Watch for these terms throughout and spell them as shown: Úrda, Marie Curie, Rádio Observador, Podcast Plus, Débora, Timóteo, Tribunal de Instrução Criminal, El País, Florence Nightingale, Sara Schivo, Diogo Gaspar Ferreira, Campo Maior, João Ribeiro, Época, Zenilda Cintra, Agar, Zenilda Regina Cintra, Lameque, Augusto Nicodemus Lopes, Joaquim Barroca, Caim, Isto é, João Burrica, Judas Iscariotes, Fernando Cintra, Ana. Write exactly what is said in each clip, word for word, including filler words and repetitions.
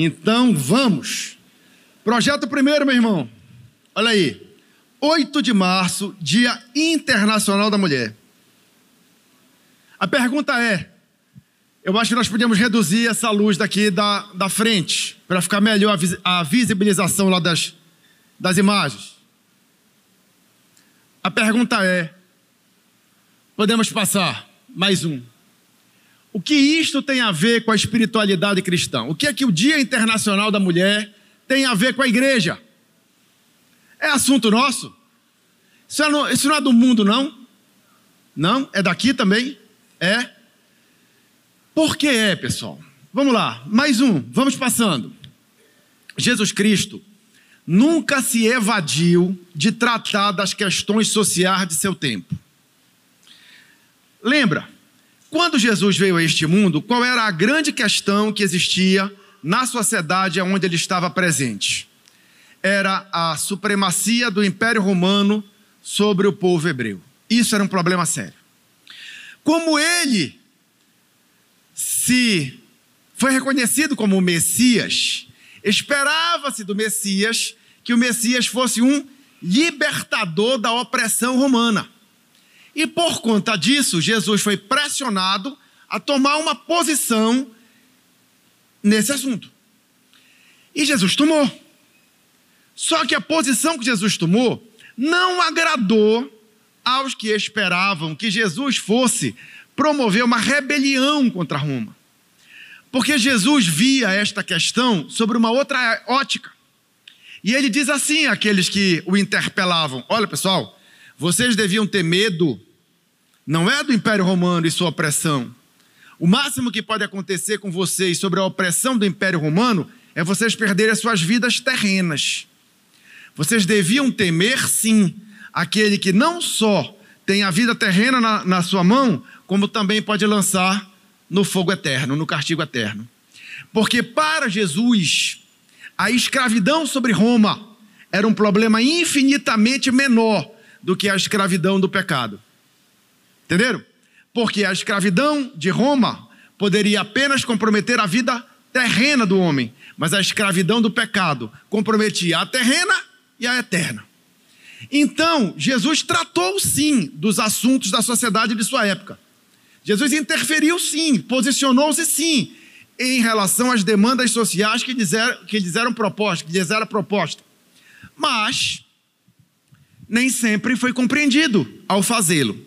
Então vamos. Projeto primeiro, meu irmão. Olha aí. oito de março, Dia Internacional da Mulher. A pergunta é, eu acho que nós podemos reduzir essa luz daqui da, da frente, para ficar melhor a, vis, a visibilização lá das, das imagens. A pergunta é, podemos passar mais um. O que isto tem a ver com a espiritualidade cristã? O que é que o Dia Internacional da Mulher tem a ver com a igreja? É assunto nosso? Isso, é no, isso não é do mundo, não? Não? É daqui também? É? Por que é, pessoal? Vamos lá, mais um, vamos passando. Jesus Cristo nunca se evadiu de tratar das questões sociais de seu tempo. Lembra, quando Jesus veio a este mundo, qual era a grande questão que existia na sociedade onde ele estava presente? Era a supremacia do Império Romano sobre o povo hebreu. Isso era um problema sério. Como ele se foi reconhecido como o Messias, esperava-se do Messias que o Messias fosse um libertador da opressão romana. E por conta disso, Jesus foi pressionado a tomar uma posição nesse assunto. E Jesus tomou. Só que a posição que Jesus tomou não agradou aos que esperavam que Jesus fosse promover uma rebelião contra Roma. Porque Jesus via esta questão sobre uma outra ótica. E ele diz assim àqueles que o interpelavam: olha, pessoal, vocês deviam ter medo, não é do Império Romano e sua opressão. O máximo que pode acontecer com vocês sobre a opressão do Império Romano é vocês perderem as suas vidas terrenas. Vocês deviam temer, sim, aquele que não só tem a vida terrena na, na sua mão, como também pode lançar no fogo eterno, no castigo eterno. Porque para Jesus, a escravidão sobre Roma era um problema infinitamente menor do que a escravidão do pecado. Entenderam? Porque a escravidão de Roma poderia apenas comprometer a vida terrena do homem, mas a escravidão do pecado comprometia a terrena e a eterna. Então, Jesus tratou sim dos assuntos da sociedade de sua época. Jesus interferiu sim, posicionou-se sim, em relação às demandas sociais que lhes eram, que lhes eram propostas, que lhes era proposta. Mas, nem sempre foi compreendido ao fazê-lo.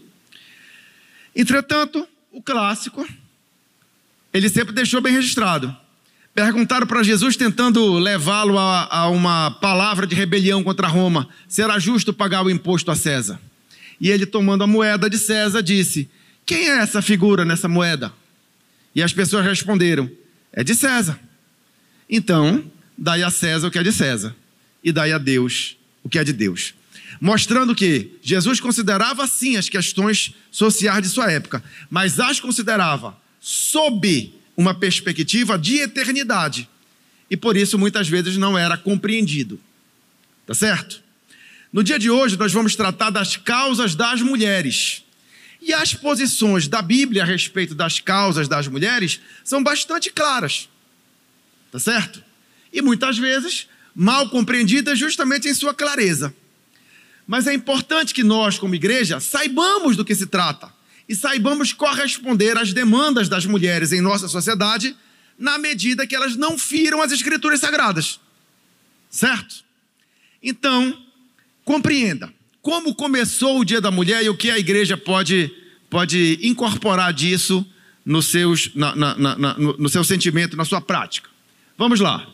Entretanto, o clássico, ele sempre deixou bem registrado. Perguntaram para Jesus, tentando levá-lo a, a uma palavra de rebelião contra Roma, se era justo pagar o imposto a César. E ele, tomando a moeda de César, disse: quem é essa figura nessa moeda? E as pessoas responderam: é de César. Então, dai a César o que é de César, e dai a Deus o que é de Deus. Mostrando que Jesus considerava sim as questões sociais de sua época, mas as considerava sob uma perspectiva de eternidade, e por isso muitas vezes não era compreendido, tá certo? No dia de hoje nós vamos tratar das causas das mulheres, e as posições da Bíblia a respeito das causas das mulheres são bastante claras, tá certo? E muitas vezes mal compreendidas justamente em sua clareza, mas é importante que nós como igreja saibamos do que se trata, e saibamos corresponder às demandas das mulheres em nossa sociedade, na medida que elas não firam as escrituras sagradas, certo? Então, compreenda, como começou o Dia da Mulher e o que a igreja pode, pode incorporar disso no, seus, na, na, na, no, no seu sentimento, na sua prática. Vamos lá.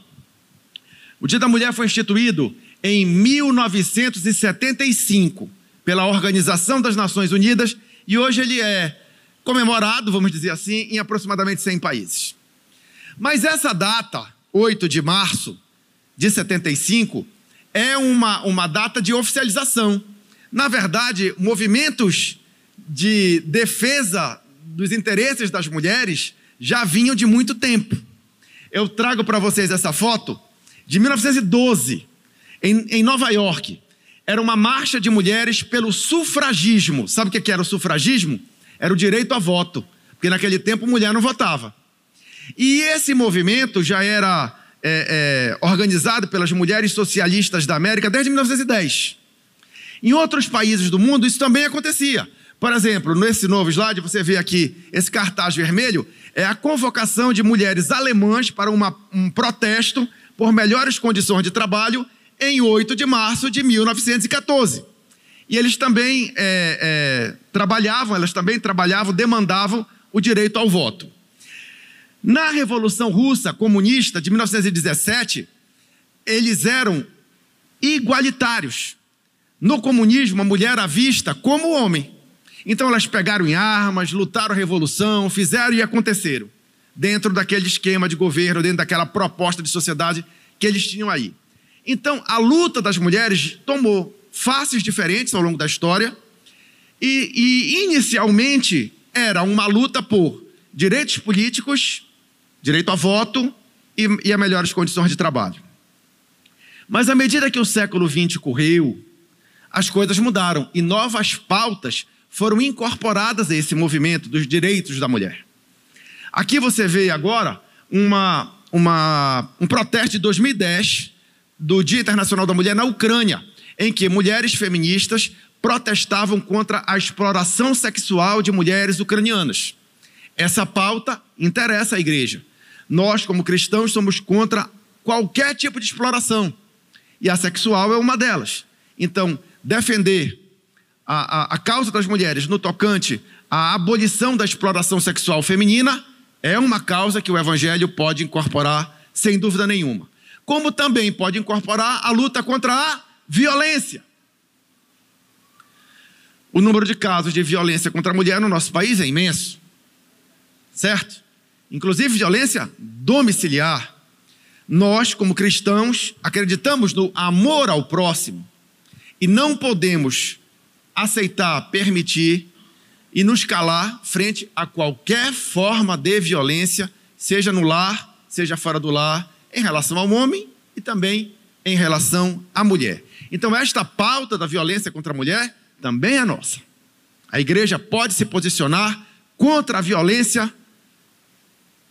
O Dia da Mulher foi instituído em mil novecentos e setenta e cinco, pela Organização das Nações Unidas, e hoje ele é comemorado, vamos dizer assim, em aproximadamente cem países. Mas essa data, oito de março de setenta e cinco, é uma, uma data de oficialização. Na verdade, movimentos de defesa dos interesses das mulheres já vinham de muito tempo. Eu trago para vocês essa foto de mil novecentos e doze, em, em Nova York. Era uma marcha de mulheres pelo sufragismo. Sabe o que era o sufragismo? Era o direito a voto, porque naquele tempo mulher não votava. E esse movimento já era é, é, organizado pelas mulheres socialistas da América desde mil novecentos e dez. Em outros países do mundo isso também acontecia. Por exemplo, nesse novo slide você vê aqui esse cartaz vermelho, é a convocação de mulheres alemãs para uma, um protesto por melhores condições de trabalho em oito de março de mil novecentos e catorze. E eles também é, é, trabalhavam, elas também trabalhavam, demandavam o direito ao voto. Na Revolução Russa Comunista de mil novecentos e dezessete, eles eram igualitários. No comunismo, a mulher era vista como homem. Então elas pegaram em armas, lutaram a revolução, fizeram e aconteceram. Dentro daquele esquema de governo, dentro daquela proposta de sociedade que eles tinham aí. Então a luta das mulheres tomou faces diferentes ao longo da história e, e inicialmente era uma luta por direitos políticos, direito a voto e, e a melhores condições de trabalho. Mas à medida que o século vinte correu, as coisas mudaram e novas pautas foram incorporadas a esse movimento dos direitos da mulher. Aqui você vê agora uma, uma, um protesto de dois mil e dez do Dia Internacional da Mulher na Ucrânia, em que mulheres feministas protestavam contra a exploração sexual de mulheres ucranianas. Essa pauta interessa à igreja. Nós, como cristãos, somos contra qualquer tipo de exploração. E a sexual é uma delas. Então, defender a, a, a causa das mulheres no tocante à abolição da exploração sexual feminina é uma causa que o evangelho pode incorporar, sem dúvida nenhuma. Como também pode incorporar a luta contra a violência. O número de casos de violência contra a mulher no nosso país é imenso, certo? Inclusive violência domiciliar. Nós, como cristãos, acreditamos no amor ao próximo e não podemos aceitar, permitir e nos calar frente a qualquer forma de violência, seja no lar, seja fora do lar, em relação ao homem e também em relação à mulher. Então esta pauta da violência contra a mulher também é nossa. A igreja pode se posicionar contra a violência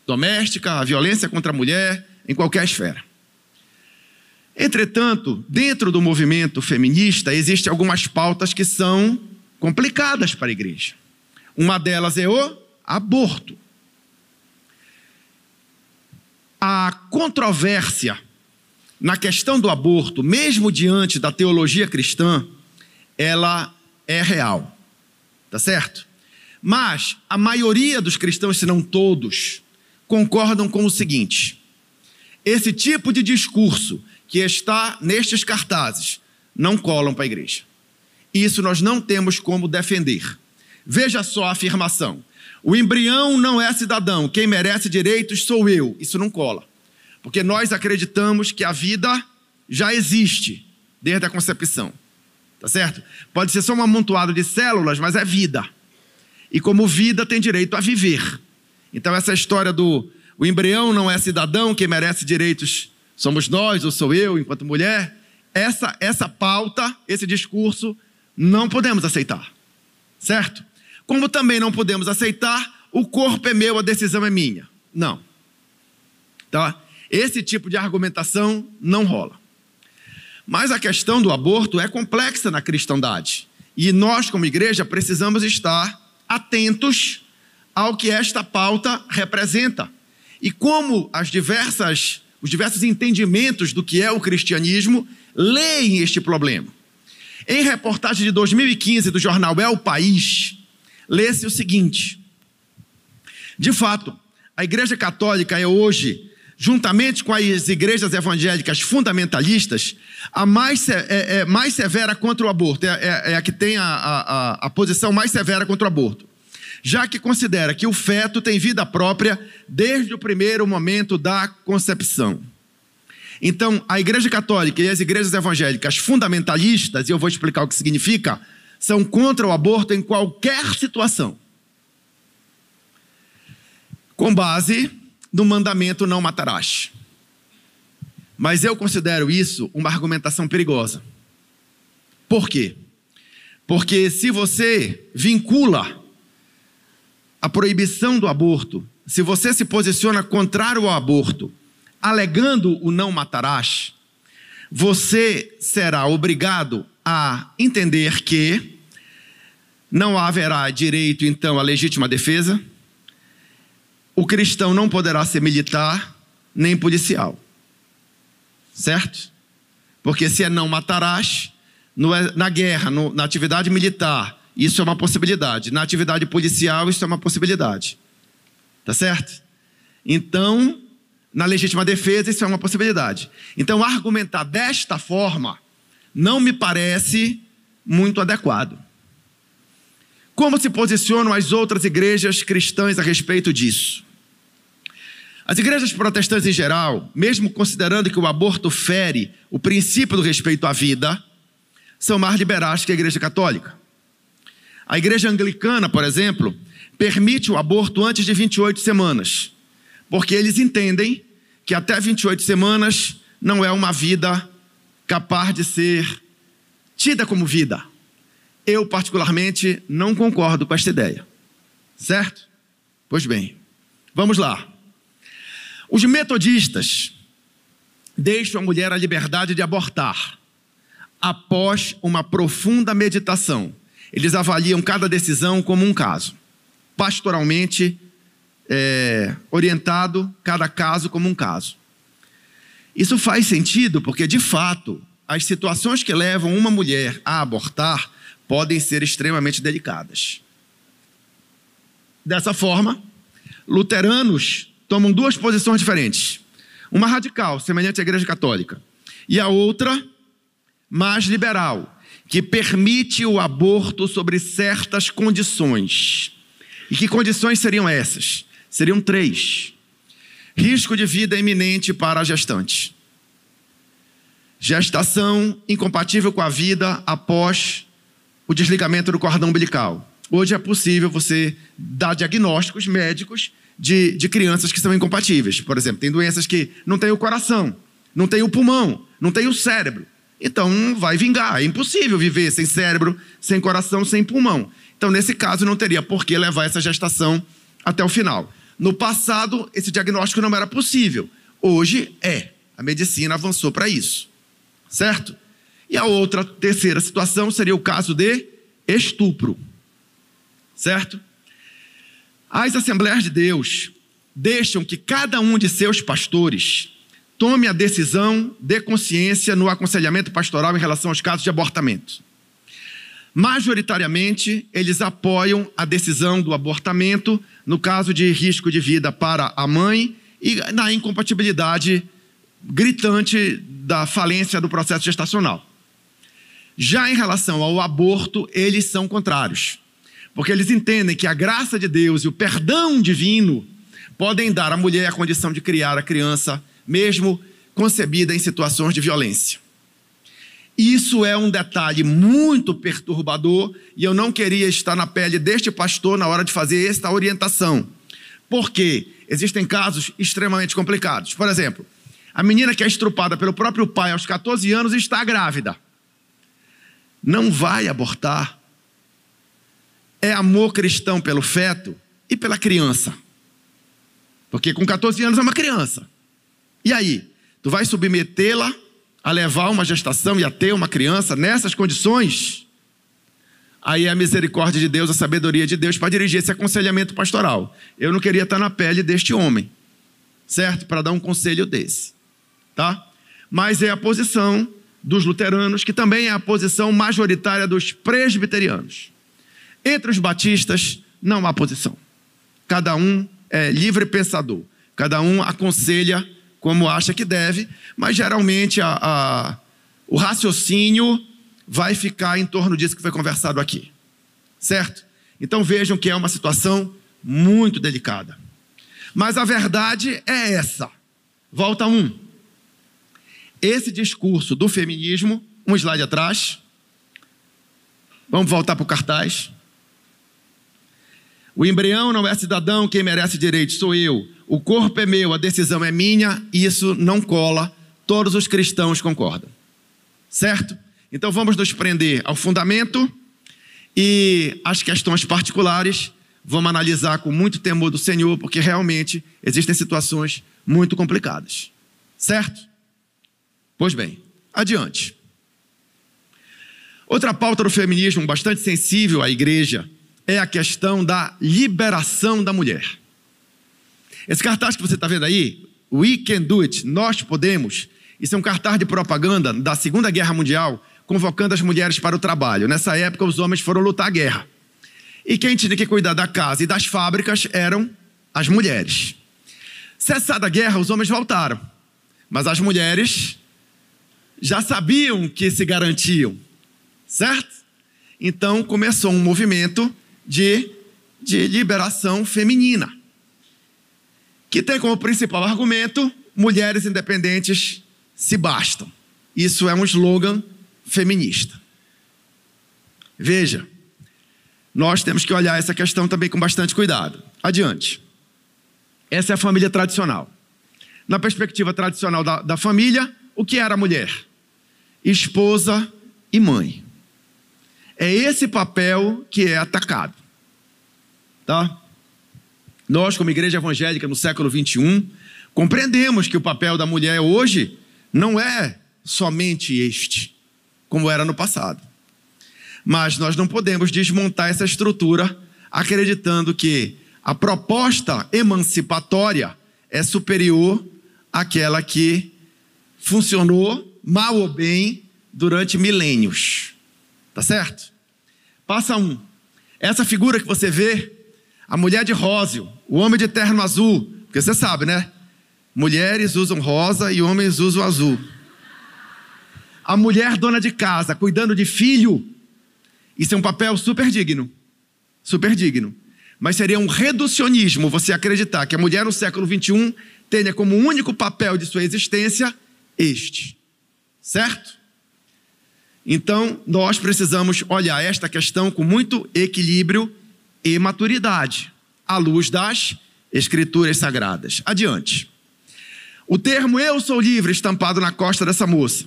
doméstica, a violência contra a mulher, em qualquer esfera. Entretanto, dentro do movimento feminista, existem algumas pautas que são complicadas para a igreja. Uma delas é o aborto. A controvérsia na questão do aborto, mesmo diante da teologia cristã, ela é real, tá certo? Mas a maioria dos cristãos, se não todos, concordam com o seguinte: esse tipo de discurso que está nestes cartazes não colam para a igreja. Isso nós não temos como defender. Veja só a afirmação: o embrião não é cidadão, quem merece direitos sou eu. Isso não cola. Porque nós acreditamos que a vida já existe desde a concepção, tá certo? Pode ser só um amontoado de células, mas é vida. E como vida tem direito a viver. Então essa história do o embrião não é cidadão, quem merece direitos somos nós, ou sou eu, enquanto mulher, essa, essa pauta, esse discurso, não podemos aceitar, certo? Como também não podemos aceitar, o corpo é meu, a decisão é minha. Não, tá? Esse tipo de argumentação não rola. Mas a questão do aborto é complexa na cristandade. E nós, como igreja, precisamos estar atentos ao que esta pauta representa. E como as diversas, os diversos entendimentos do que é o cristianismo leem este problema. Em reportagem de dois mil e quinze do jornal El País, lê-se o seguinte: de fato, a Igreja Católica é hoje, juntamente com as igrejas evangélicas fundamentalistas, a mais, é, é, mais severa contra o aborto, é, é, é a que tem a, a, a posição mais severa contra o aborto, já que considera que o feto tem vida própria desde o primeiro momento da concepção. Então, a Igreja Católica e as igrejas evangélicas fundamentalistas, e eu vou explicar o que significa, são contra o aborto em qualquer situação, com base no mandamento não matarás. Mas eu considero isso uma argumentação perigosa. Por quê? Porque se você vincula a proibição do aborto, se você se posiciona contrário ao aborto alegando o não matarás, você será obrigado a entender que não haverá direito, então, à legítima defesa. O cristão não poderá ser militar nem policial. Certo? Porque se é não matarás, no, na guerra, no, na atividade militar, isso é uma possibilidade. Na atividade policial, isso é uma possibilidade. Tá certo? Então, na legítima defesa, isso é uma possibilidade. Então, argumentar desta forma não me parece muito adequado. Como se posicionam as outras igrejas cristãs a respeito disso? As igrejas protestantes em geral, mesmo considerando que o aborto fere o princípio do respeito à vida, são mais liberais que a igreja católica. A igreja anglicana, por exemplo, permite o aborto antes de vinte e oito semanas, porque eles entendem que até vinte e oito semanas não é uma vida capaz de ser tida como vida. Eu, particularmente, não concordo com esta ideia. Certo? Pois bem, vamos lá. Os metodistas deixam a mulher a liberdade de abortar após uma profunda meditação. Eles avaliam cada decisão como um caso. Pastoralmente é, orientado, cada caso como um caso. Isso faz sentido porque, de fato, as situações que levam uma mulher a abortar podem ser extremamente delicadas. Dessa forma, luteranos tomam duas posições diferentes. Uma radical, semelhante à Igreja Católica, e a outra, mais liberal, que permite o aborto sobre certas condições. E que condições seriam essas? Seriam três. Risco de vida iminente para a gestante. Gestação incompatível com a vida após o desligamento do cordão umbilical. Hoje é possível você dar diagnósticos médicos de, de crianças que são incompatíveis. Por exemplo, tem doenças que não tem o coração, não tem o pulmão, não tem o cérebro. Então, vai vingar. É impossível viver sem cérebro, sem coração, sem pulmão. Então, nesse caso, não teria por que levar essa gestação até o final. No passado, esse diagnóstico não era possível. Hoje, é. A medicina avançou para isso. Certo? E a outra, terceira situação seria o caso de estupro. Certo? As Assembleias de Deus deixam que cada um de seus pastores tome a decisão de consciência no aconselhamento pastoral em relação aos casos de abortamento. Majoritariamente, eles apoiam a decisão do abortamento no caso de risco de vida para a mãe e na incompatibilidade gritante da falência do processo gestacional. Já em relação ao aborto, eles são contrários, porque eles entendem que a graça de Deus e o perdão divino podem dar à mulher a condição de criar a criança mesmo concebida em situações de violência. Isso é um detalhe muito perturbador e eu não queria estar na pele deste pastor na hora de fazer esta orientação, porque existem casos extremamente complicados. Por exemplo, a menina que é estrupada pelo próprio pai aos quatorze anos está grávida. Não vai abortar. É amor cristão pelo feto e pela criança, porque com quatorze anos é uma criança. E aí, tu vai submetê-la a levar uma gestação e a ter uma criança nessas condições? Aí é a misericórdia de Deus, a sabedoria de Deus para dirigir esse aconselhamento pastoral. Eu não queria estar na pele deste homem, certo? Para dar um conselho desse, tá? Mas é a posição dos luteranos, que também é a posição majoritária dos presbiterianos. Entre os batistas, não há posição. Cada um é livre pensador. Cada um aconselha como acha que deve, mas geralmente a, a, o raciocínio vai ficar em torno disso que foi conversado aqui, certo? Então vejam que é uma situação muito delicada. Mas a verdade é essa. Volta um. Esse discurso do feminismo, um slide atrás, vamos voltar para o cartaz. O embrião não é cidadão, quem merece direito sou eu. O corpo é meu, a decisão é minha. Isso não cola. Todos os cristãos concordam. Certo? Então vamos nos prender ao fundamento e as questões particulares vamos analisar com muito temor do Senhor, porque realmente existem situações muito complicadas. Certo? Pois bem, adiante. Outra pauta do feminismo bastante sensível à igreja é a questão da liberação da mulher. Esse cartaz que você está vendo aí, We Can Do It, Nós Podemos, isso é um cartaz de propaganda da Segunda Guerra Mundial, convocando as mulheres para o trabalho. Nessa época, os homens foram lutar a guerra. E quem tinha que cuidar da casa e das fábricas eram as mulheres. Cessada a guerra, os homens voltaram. Mas as mulheres já sabiam que se garantiam. Certo? Então começou um movimento de, de liberação feminina, que tem como principal argumento: mulheres independentes se bastam. Isso é um slogan feminista. Veja, nós temos que olhar essa questão também com bastante cuidado. Adiante. Essa é a família tradicional. Na perspectiva tradicional da, da família, o que era a mulher? Esposa e mãe. É esse papel que é atacado. Tá? Nós, como igreja evangélica no século vinte e um, compreendemos que o papel da mulher hoje não é somente este, como era no passado. Mas nós não podemos desmontar essa estrutura acreditando que a proposta emancipatória é superior àquela que funcionou, mal ou bem, durante milênios. Tá certo? Passa um. Essa figura que você vê, a mulher de róseo, o homem de terno azul, porque você sabe, né? Mulheres usam rosa e homens usam azul. A mulher dona de casa, cuidando de filho, isso é um papel super digno. Super digno. Mas seria um reducionismo você acreditar que a mulher no século vinte e um tenha como único papel de sua existência este. Certo? Então, nós precisamos olhar esta questão com muito equilíbrio e maturidade, à luz das Escrituras Sagradas. Adiante. O termo "eu sou livre" estampado na costa dessa moça,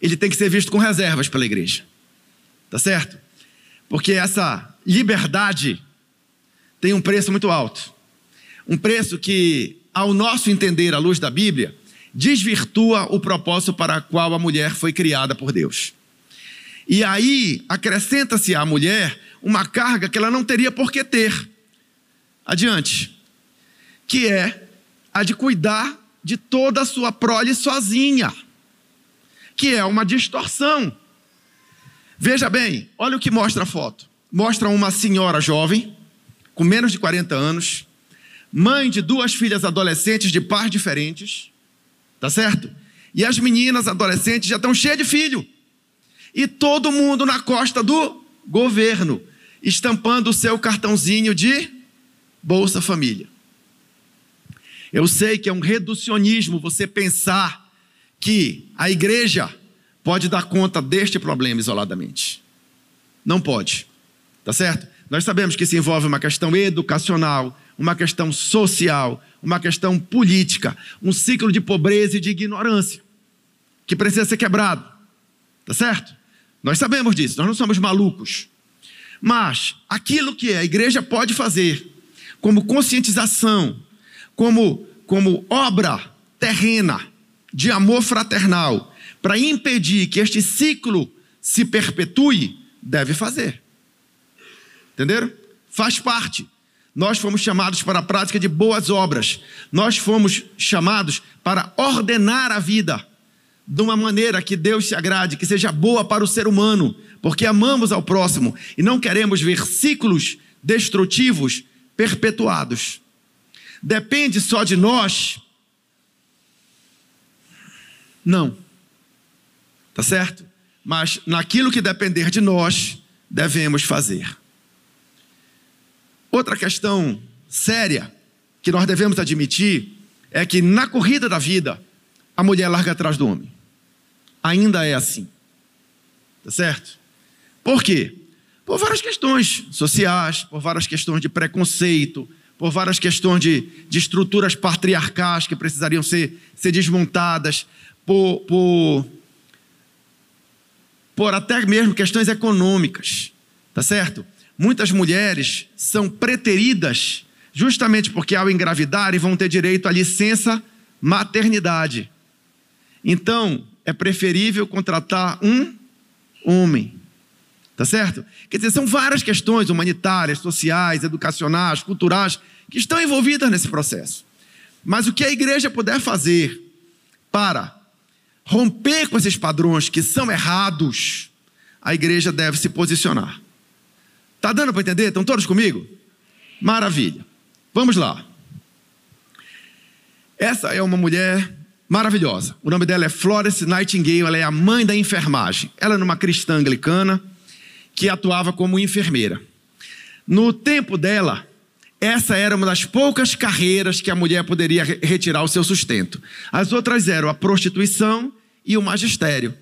ele tem que ser visto com reservas pela igreja. Tá certo? Porque essa liberdade tem um preço muito alto. Um preço que, ao nosso entender, à luz da Bíblia, desvirtua o propósito para o qual a mulher foi criada por Deus. E aí, acrescenta-se à mulher uma carga que ela não teria por que ter. Adiante. Que é a de cuidar de toda a sua prole sozinha. Que é uma distorção. Veja bem, olha o que mostra a foto. Mostra uma senhora jovem, com menos de quarenta anos, mãe de duas filhas adolescentes de pais diferentes. Tá certo? E as meninas adolescentes já estão cheias de filho. E todo mundo na costa do governo, estampando o seu cartãozinho de Bolsa Família. Eu sei que é um reducionismo você pensar que a igreja pode dar conta deste problema isoladamente. Não pode. Tá certo? Nós sabemos que isso envolve uma questão educacional, uma questão social, uma questão política, um ciclo de pobreza e de ignorância, que precisa ser quebrado, tá certo? Nós sabemos disso, nós não somos malucos. Mas aquilo que a igreja pode fazer, como conscientização, como, como obra terrena de amor fraternal, para impedir que este ciclo se perpetue, deve fazer. Entenderam? Faz parte. Nós fomos chamados para a prática de boas obras. Nós fomos chamados para ordenar a vida de uma maneira que Deus se agrade, que seja boa para o ser humano, porque amamos ao próximo e não queremos ver ciclos destrutivos perpetuados. Depende só de nós? Não. Tá certo? Mas naquilo que depender de nós, devemos fazer. Outra questão séria que nós devemos admitir é que na corrida da vida, a mulher larga atrás do homem. Ainda é assim. Tá certo? Por quê? Por várias questões sociais, por várias questões de preconceito, por várias questões de, de estruturas patriarcais que precisariam ser, ser desmontadas, por, por, por até mesmo questões econômicas. Tá certo? Muitas mulheres são preteridas justamente porque, ao engravidarem, vão ter direito à licença maternidade. Então, é preferível contratar um homem. Tá certo? Quer dizer, são várias questões humanitárias, sociais, educacionais, culturais, que estão envolvidas nesse processo. Mas o que a igreja puder fazer para romper com esses padrões que são errados, a igreja deve se posicionar. Tá dando para entender? Estão todos comigo? Maravilha. Vamos lá. Essa é uma mulher maravilhosa. O nome dela é Florence Nightingale. Ela é a mãe da enfermagem. Ela era uma cristã anglicana que atuava como enfermeira. No tempo dela, essa era uma das poucas carreiras que a mulher poderia retirar o seu sustento. As outras eram a prostituição e o magistério.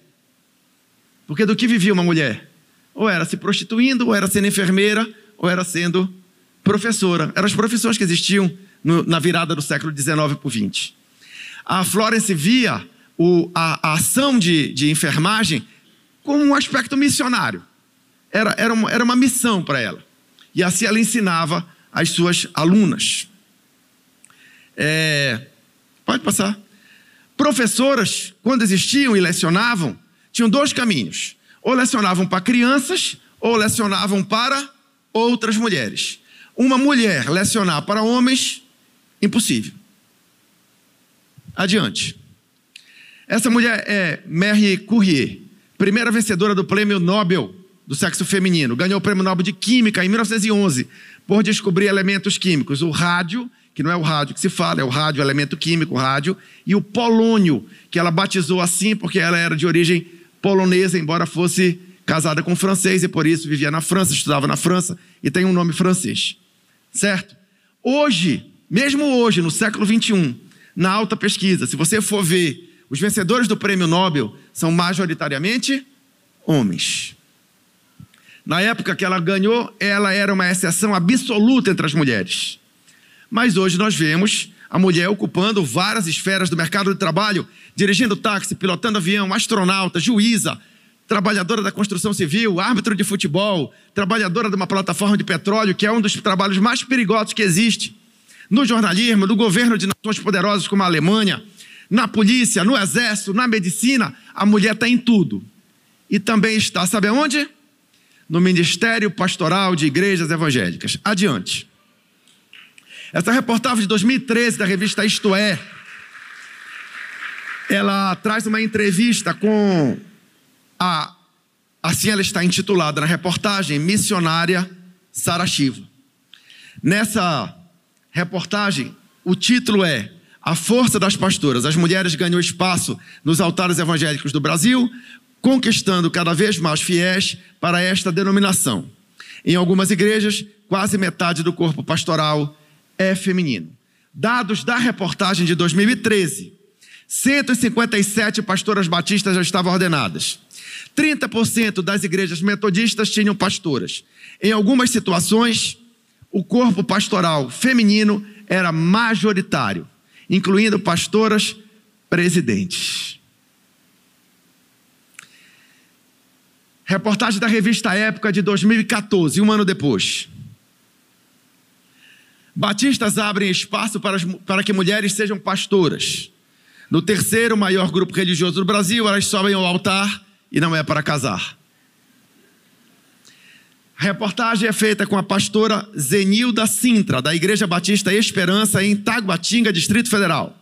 Porque do que vivia uma mulher? Ou era se prostituindo, ou era sendo enfermeira, ou era sendo professora. Eram as profissões que existiam no, na virada do século dezenove para o vinte. A Florence via o, a, a ação de, de enfermagem como um aspecto missionário. Era, era, uma, era uma missão para ela. E assim ela ensinava as suas alunas. É, pode passar. Professoras, quando existiam e lecionavam, tinham dois caminhos. Ou lecionavam para crianças, ou lecionavam para outras mulheres. Uma mulher lecionar para homens, impossível. Adiante. Essa mulher é Marie Curie, primeira vencedora do Prêmio Nobel do sexo feminino. Ganhou o Prêmio Nobel de Química em mil novecentos e onze, por descobrir elementos químicos. O rádio, que não é o rádio que se fala, é o rádio, o elemento químico, o rádio, e o polônio, que ela batizou assim porque ela era de origem polonesa, embora fosse casada com um francês, e por isso vivia na França, estudava na França, e tem um nome francês. Certo? Hoje, mesmo hoje, no século vinte e um, na alta pesquisa, se você for ver, os vencedores do Prêmio Nobel são majoritariamente homens. Na época que ela ganhou, ela era uma exceção absoluta entre as mulheres. Mas hoje nós vemos a mulher ocupando várias esferas do mercado de trabalho, dirigindo táxi, pilotando avião, astronauta, juíza, trabalhadora da construção civil, árbitro de futebol, trabalhadora de uma plataforma de petróleo, que é um dos trabalhos mais perigosos que existe. No jornalismo, no governo de nações poderosas como a Alemanha, na polícia, no exército, na medicina, a mulher está em tudo. E também está, sabe aonde? No Ministério Pastoral de Igrejas Evangélicas. Adiante. Essa reportagem de dois mil e treze da revista Isto é, ela traz uma entrevista com a, assim ela está intitulada na reportagem, missionária Sara Schivo. Nessa reportagem, o título é A Força das Pastoras. As mulheres ganham espaço nos altares evangélicos do Brasil, conquistando cada vez mais fiéis para esta denominação. Em algumas igrejas, quase metade do corpo pastoral é feminino. Dados da reportagem de dois mil e treze, cento e cinquenta e sete pastoras batistas já estavam ordenadas. trinta por cento das igrejas metodistas tinham pastoras. Em algumas situações, o corpo pastoral feminino era majoritário, incluindo pastoras presidentes. Reportagem da revista Época de dois mil e quatorze, um ano depois. Batistas abrem espaço para, as, para que mulheres sejam pastoras. No terceiro maior grupo religioso do Brasil, elas sobem ao altar e não é para casar. A reportagem é feita com a pastora Zenilda Cintra, da Igreja Batista Esperança, em Taguatinga, Distrito Federal.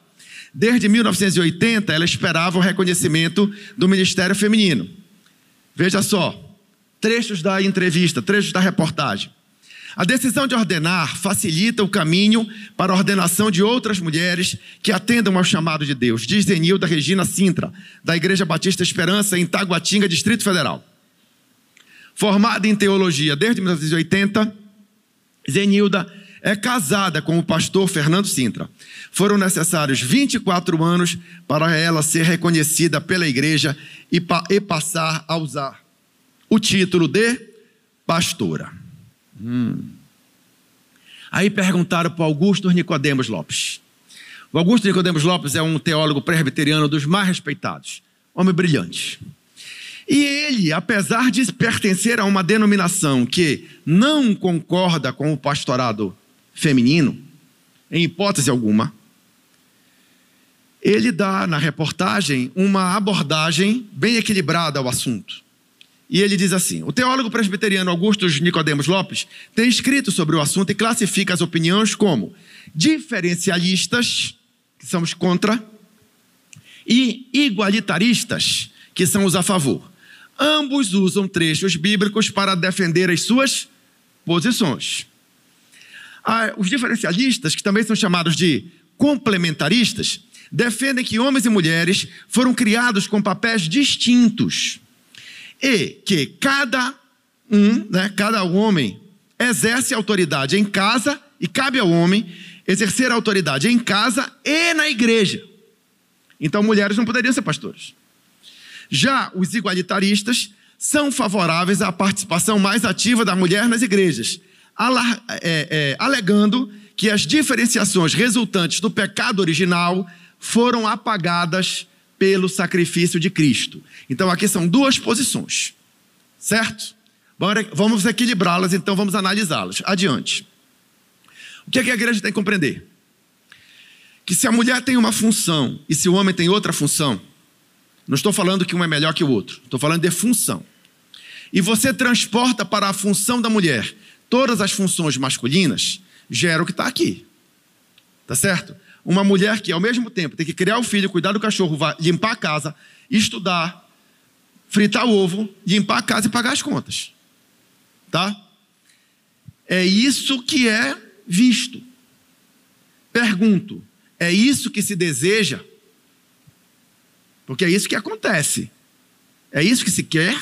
Desde mil novecentos e oitenta, ela esperava o reconhecimento do Ministério Feminino. Veja só, trechos da entrevista, trechos da reportagem. A decisão de ordenar facilita o caminho para a ordenação de outras mulheres que atendam ao chamado de Deus, diz Zenilda Regina Cintra, da Igreja Batista Esperança, em Taguatinga, Distrito Federal. Formada em teologia desde mil novecentos e oitenta, Zenilda é casada com o pastor Fernando Cintra. Foram necessários vinte e quatro anos para ela ser reconhecida pela igreja e, pa e passar a usar o título de pastora. Hum. Aí perguntaram para o Augusto Nicodemus Lopes. O Augusto Nicodemus Lopes é um teólogo presbiteriano dos mais respeitados, homem brilhante. E ele, apesar de pertencer a uma denominação que não concorda com o pastorado feminino, em hipótese alguma, ele dá, na reportagem, uma abordagem bem equilibrada ao assunto. E ele diz assim: o teólogo presbiteriano Augusto Nicodemus Lopes tem escrito sobre o assunto e classifica as opiniões como diferencialistas, que são os contra, e igualitaristas, que são os a favor. Ambos usam trechos bíblicos para defender as suas posições. Ah, os diferencialistas, que também são chamados de complementaristas, defendem que homens e mulheres foram criados com papéis distintos e que cada um, né, cada homem exerce autoridade em casa, e cabe ao homem exercer a autoridade em casa e na igreja. Então, mulheres não poderiam ser pastoras. Já os igualitaristas são favoráveis à participação mais ativa da mulher nas igrejas, alegando que as diferenciações resultantes do pecado original foram apagadas pelo sacrifício de Cristo. Então, aqui são duas posições, certo? Vamos equilibrá-las, então vamos analisá-las. Adiante. O que é que a igreja tem que compreender? Que se a mulher tem uma função e se o homem tem outra função, não estou falando que um é melhor que o outro, estou falando de função. E você transporta para a função da mulher todas as funções masculinas, gera o que está aqui, tá certo? Uma mulher que ao mesmo tempo tem que criar o filho, cuidar do cachorro, limpar a casa, estudar, fritar o ovo, limpar a casa e pagar as contas, tá? É isso que é visto. Pergunto, é isso que se deseja? Porque é isso que acontece, é isso que se quer?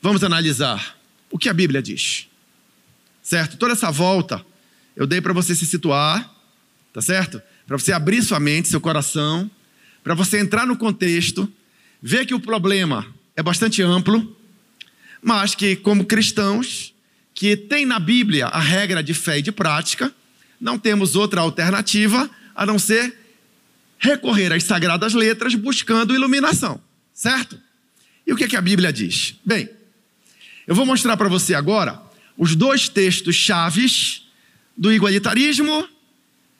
Vamos analisar o que a Bíblia diz, certo? Toda essa volta eu dei para você se situar, tá certo? Para você abrir sua mente, seu coração, para você entrar no contexto, ver que o problema é bastante amplo, mas que como cristãos, que tem na Bíblia a regra de fé e de prática, não temos outra alternativa a não ser recorrer às sagradas letras buscando iluminação, certo? E o que é que a Bíblia diz? Bem, eu vou mostrar para você agora os dois textos chaves do igualitarismo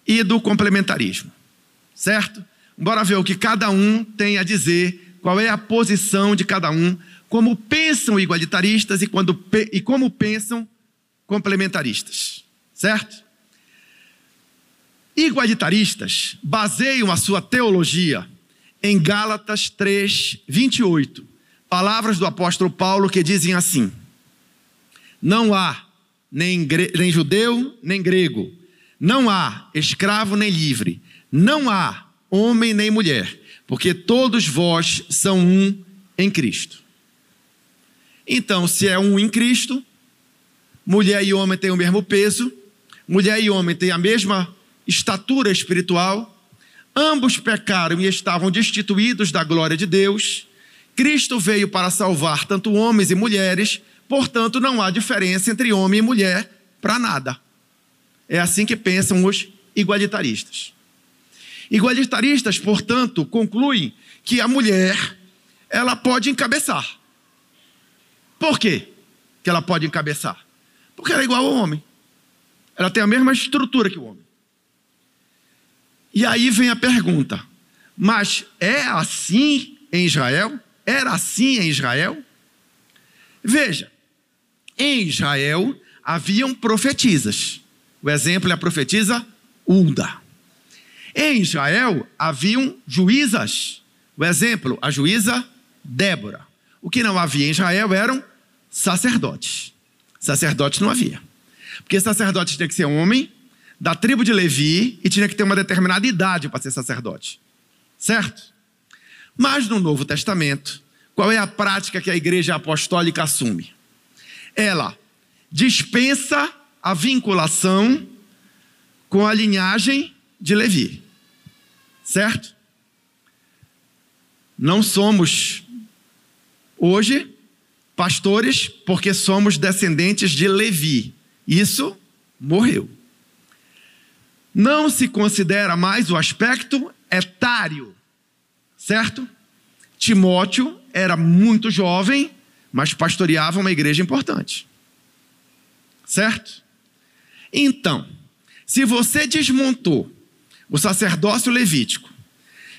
e do complementarismo, certo? Bora ver o que cada um tem a dizer, qual é a posição de cada um, como pensam igualitaristas e, quando pe- e como pensam complementaristas, certo? Igualitaristas baseiam a sua teologia em Gálatas três, vinte e oito, palavras do apóstolo Paulo que dizem assim: não há nem, gre- nem judeu, nem grego, não há escravo nem livre, não há homem nem mulher, porque todos vós são um em Cristo. Então, se é um em Cristo, mulher e homem têm o mesmo peso, mulher e homem têm a mesma estatura espiritual, ambos pecaram e estavam destituídos da glória de Deus. Cristo veio para salvar tanto homens e mulheres, portanto não há diferença entre homem e mulher para nada. É assim que pensam os igualitaristas. Igualitaristas, portanto, concluem que a mulher, ela pode encabeçar. Por quê que ela pode encabeçar? Porque ela é igual ao homem. Ela tem a mesma estrutura que o homem. E aí vem a pergunta: mas é assim em Israel? Era assim em Israel? Veja, em Israel haviam profetisas. O exemplo é a profetisa Úrda. Em Israel haviam juízas. O exemplo, a juíza Débora. O que não havia em Israel eram sacerdotes. Sacerdotes não havia. Porque sacerdotes tinha que ser homem, da tribo de Levi, e tinha que ter uma determinada idade para ser sacerdote, certo? Mas no Novo Testamento, qual é a prática que a igreja apostólica assume? Ela dispensa a vinculação com a linhagem de Levi, certo? Não somos hoje pastores porque somos descendentes de Levi. Isso morreu. Não se considera mais o aspecto etário, certo? Timóteo era muito jovem, mas pastoreava uma igreja importante, certo? Então, se você desmontou o sacerdócio levítico,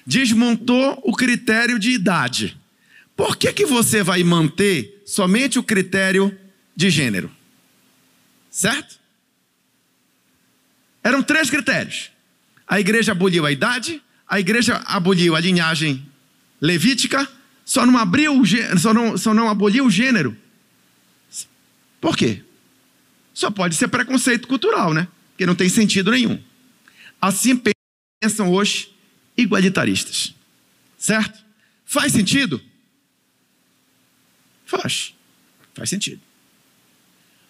desmontou o critério de idade. Por que que você vai manter somente o critério de gênero? Certo? Eram três critérios. A igreja aboliu a idade, a igreja aboliu a linhagem levítica, só não, abriu o gênero, só não, só não aboliu o gênero. Por quê? Só pode ser preconceito cultural, né? Porque não tem sentido nenhum. Assim pensam hoje igualitaristas. Certo? Faz sentido? Faz. Faz sentido.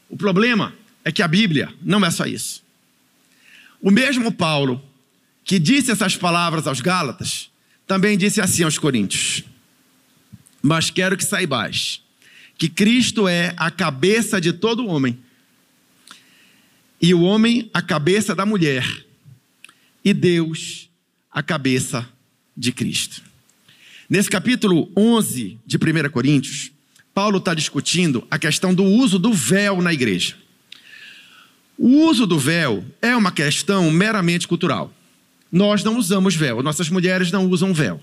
O problema é que a Bíblia não é só isso. O mesmo Paulo que disse essas palavras aos Gálatas, também disse assim aos Coríntios: mas quero que saibais que Cristo é a cabeça de todo homem, e o homem a cabeça da mulher, e Deus a cabeça de Cristo. Nesse capítulo onze de primeira Coríntios, Paulo está discutindo a questão do uso do véu na igreja. O uso do véu é uma questão meramente cultural. Nós não usamos véu, nossas mulheres não usam véu.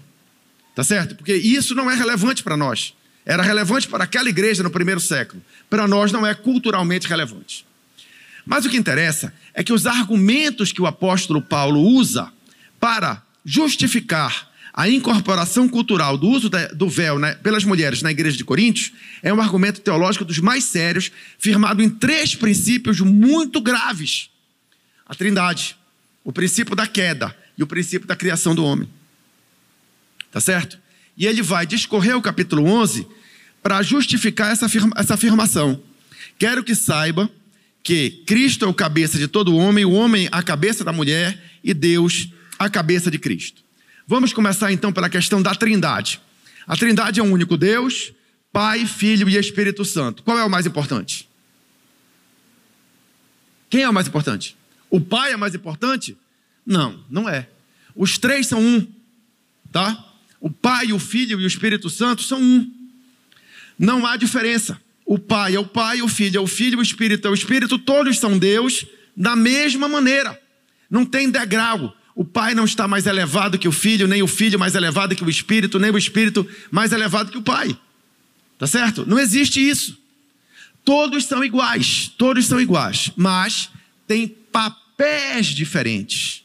Tá certo? Porque isso não é relevante para nós. Era relevante para aquela igreja no primeiro século. Para nós não é culturalmente relevante. Mas o que interessa é que os argumentos que o apóstolo Paulo usa para justificar a incorporação cultural do uso do véu pelas mulheres na igreja de Coríntios é um argumento teológico dos mais sérios, firmado em três princípios muito graves: a trindade, o princípio da queda e o princípio da criação do homem. Tá certo? E ele vai discorrer o capítulo onze para justificar essa, afirma, essa afirmação. Quero que saiba que Cristo é o cabeça de todo homem, o homem a cabeça da mulher e Deus a cabeça de Cristo. Vamos começar então pela questão da trindade. A trindade é um único Deus, Pai, Filho e Espírito Santo. Qual é o mais importante? Quem é o mais importante? O Pai é mais importante? Não, não é. Os três são um, tá? O Pai, o Filho e o Espírito Santo são um. Não há diferença. O Pai é o Pai, o Filho é o Filho, o Espírito é o Espírito. Todos são Deus da mesma maneira. Não tem degrau. O Pai não está mais elevado que o Filho, nem o Filho mais elevado que o Espírito, nem o Espírito mais elevado que o Pai. Tá certo? Não existe isso. Todos são iguais. Todos são iguais. Mas tem papéis diferentes.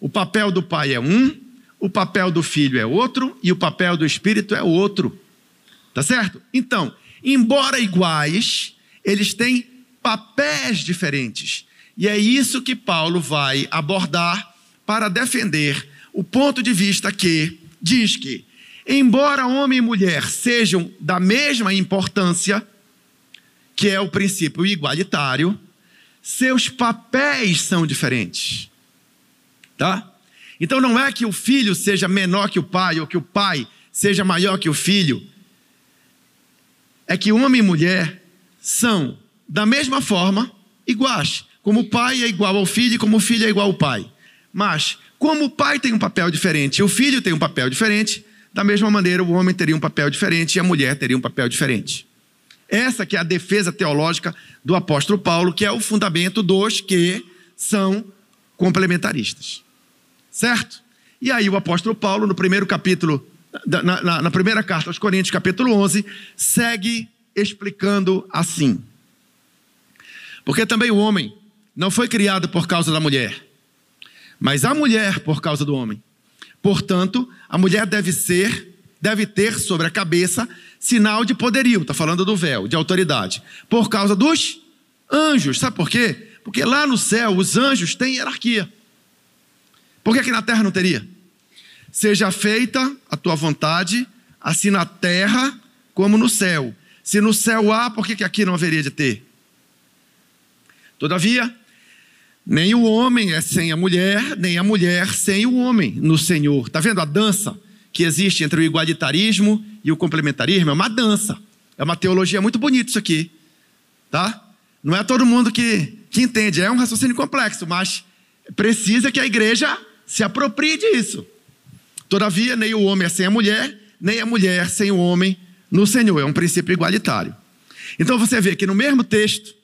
O papel do Pai é um. O papel do Filho é outro e o papel do Espírito é outro. Tá certo? Então, embora iguais, eles têm papéis diferentes. E é isso que Paulo vai abordar para defender o ponto de vista que diz que, embora homem e mulher sejam da mesma importância, que é o princípio igualitário, seus papéis são diferentes. Tá? Então não é que o filho seja menor que o pai, ou que o pai seja maior que o filho. É que homem e mulher são, da mesma forma, iguais. Como o pai é igual ao filho, e como o filho é igual ao pai. Mas, como o pai tem um papel diferente, e o filho tem um papel diferente, da mesma maneira o homem teria um papel diferente, e a mulher teria um papel diferente. Essa que é a defesa teológica do apóstolo Paulo, que é o fundamento dos que são complementaristas. Certo? E aí o apóstolo Paulo, no primeiro capítulo, na, na, na primeira carta aos Coríntios, capítulo onze, segue explicando assim. Porque também o homem não foi criado por causa da mulher, mas a mulher por causa do homem. Portanto, a mulher deve ser, deve ter sobre a cabeça sinal de poderio, está falando do véu, de autoridade, por causa dos anjos. Sabe por quê? Porque lá no céu os anjos têm hierarquia. Por que aqui na terra não teria? Seja feita a tua vontade, assim na terra como no céu. Se no céu há, por que aqui não haveria de ter? Todavia, nem o homem é sem a mulher, nem a mulher sem o homem no Senhor. Está vendo a dança que existe entre o igualitarismo e o complementarismo? É uma dança. É uma teologia muito bonita isso aqui. Tá? Não é todo mundo que, que entende. É um raciocínio complexo, mas precisa que a igreja se aproprie disso. Todavia, nem o homem é sem a mulher, nem a mulher sem o homem no Senhor. É um princípio igualitário. Então você vê que no mesmo texto,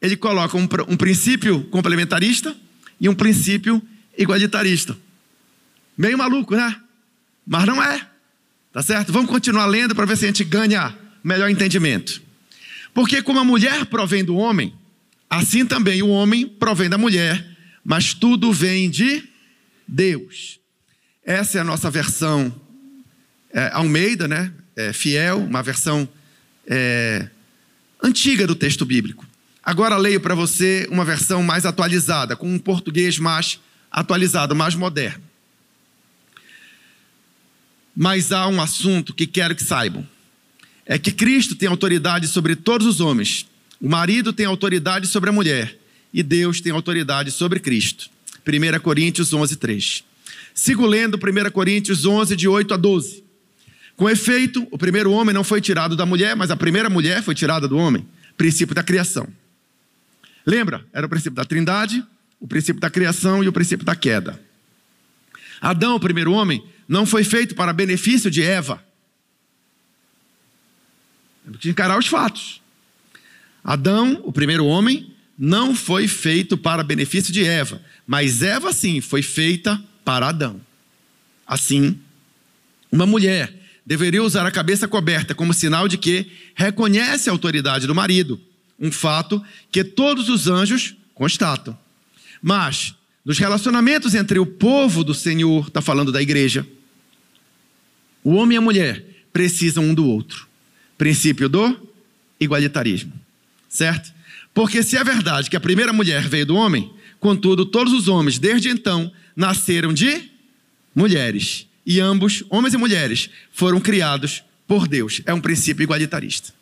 ele coloca um, um princípio complementarista e um princípio igualitarista. Meio maluco, né? Mas não é. Tá certo? Vamos continuar lendo para ver se a gente ganha melhor entendimento. Porque como a mulher provém do homem, assim também o homem provém da mulher, mas tudo vem de Deus. Essa é a nossa versão é, Almeida, né? É, fiel, uma versão é, antiga do texto bíblico. Agora leio para você uma versão mais atualizada, com um português mais atualizado, mais moderno. Mas há um assunto que quero que saibam. É que Cristo tem autoridade sobre todos os homens. O marido tem autoridade sobre a mulher. E Deus tem autoridade sobre Cristo. primeira Coríntios onze, três. Sigo lendo primeira Coríntios onze, de oito a doze. Com efeito, o primeiro homem não foi tirado da mulher, mas a primeira mulher foi tirada do homem. Princípio da criação. Lembra? Era o princípio da trindade, o princípio da criação e o princípio da queda. Adão, o primeiro homem, não foi feito para benefício de Eva. Temos que encarar os fatos. Adão, o primeiro homem, não foi feito para benefício de Eva, mas Eva sim foi feita para Adão. Assim, uma mulher deveria usar a cabeça coberta como sinal de que reconhece a autoridade do marido, um fato que todos os anjos constatam. Mas nos relacionamentos entre o povo do Senhor, está falando da igreja, o homem e a mulher precisam um do outro. Princípio do igualitarismo, certo? Porque se é verdade que a primeira mulher veio do homem, contudo, todos os homens, desde então, nasceram de mulheres. E ambos, homens e mulheres, foram criados por Deus. É um princípio igualitarista.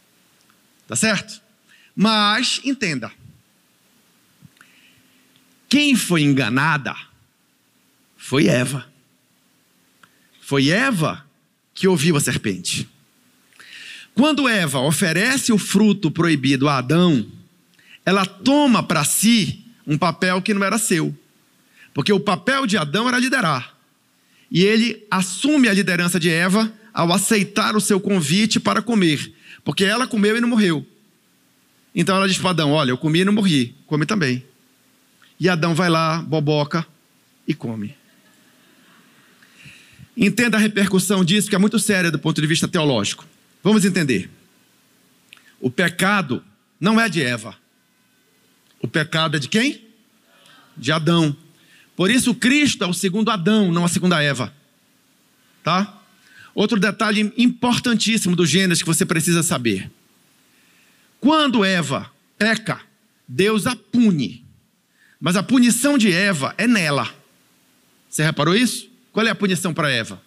Tá certo? Mas, entenda. Quem foi enganada foi Eva. Foi Eva que ouviu a serpente. Quando Eva oferece o fruto proibido a Adão, ela toma para si um papel que não era seu. Porque o papel de Adão era liderar. E ele assume a liderança de Eva ao aceitar o seu convite para comer. Porque ela comeu e não morreu. Então ela diz para Adão, olha, eu comi e não morri. Come também. E Adão vai lá, boboca e come. Entenda a repercussão disso, que é muito séria do ponto de vista teológico. Vamos entender. O pecado não é de Eva. O pecado é de quem? De Adão. Por isso, Cristo é o segundo Adão, não a segunda Eva. Tá? Outro detalhe importantíssimo do Gênesis que você precisa saber. Quando Eva peca, Deus a pune. Mas a punição de Eva é nela. Você reparou isso? Qual é a punição para Eva?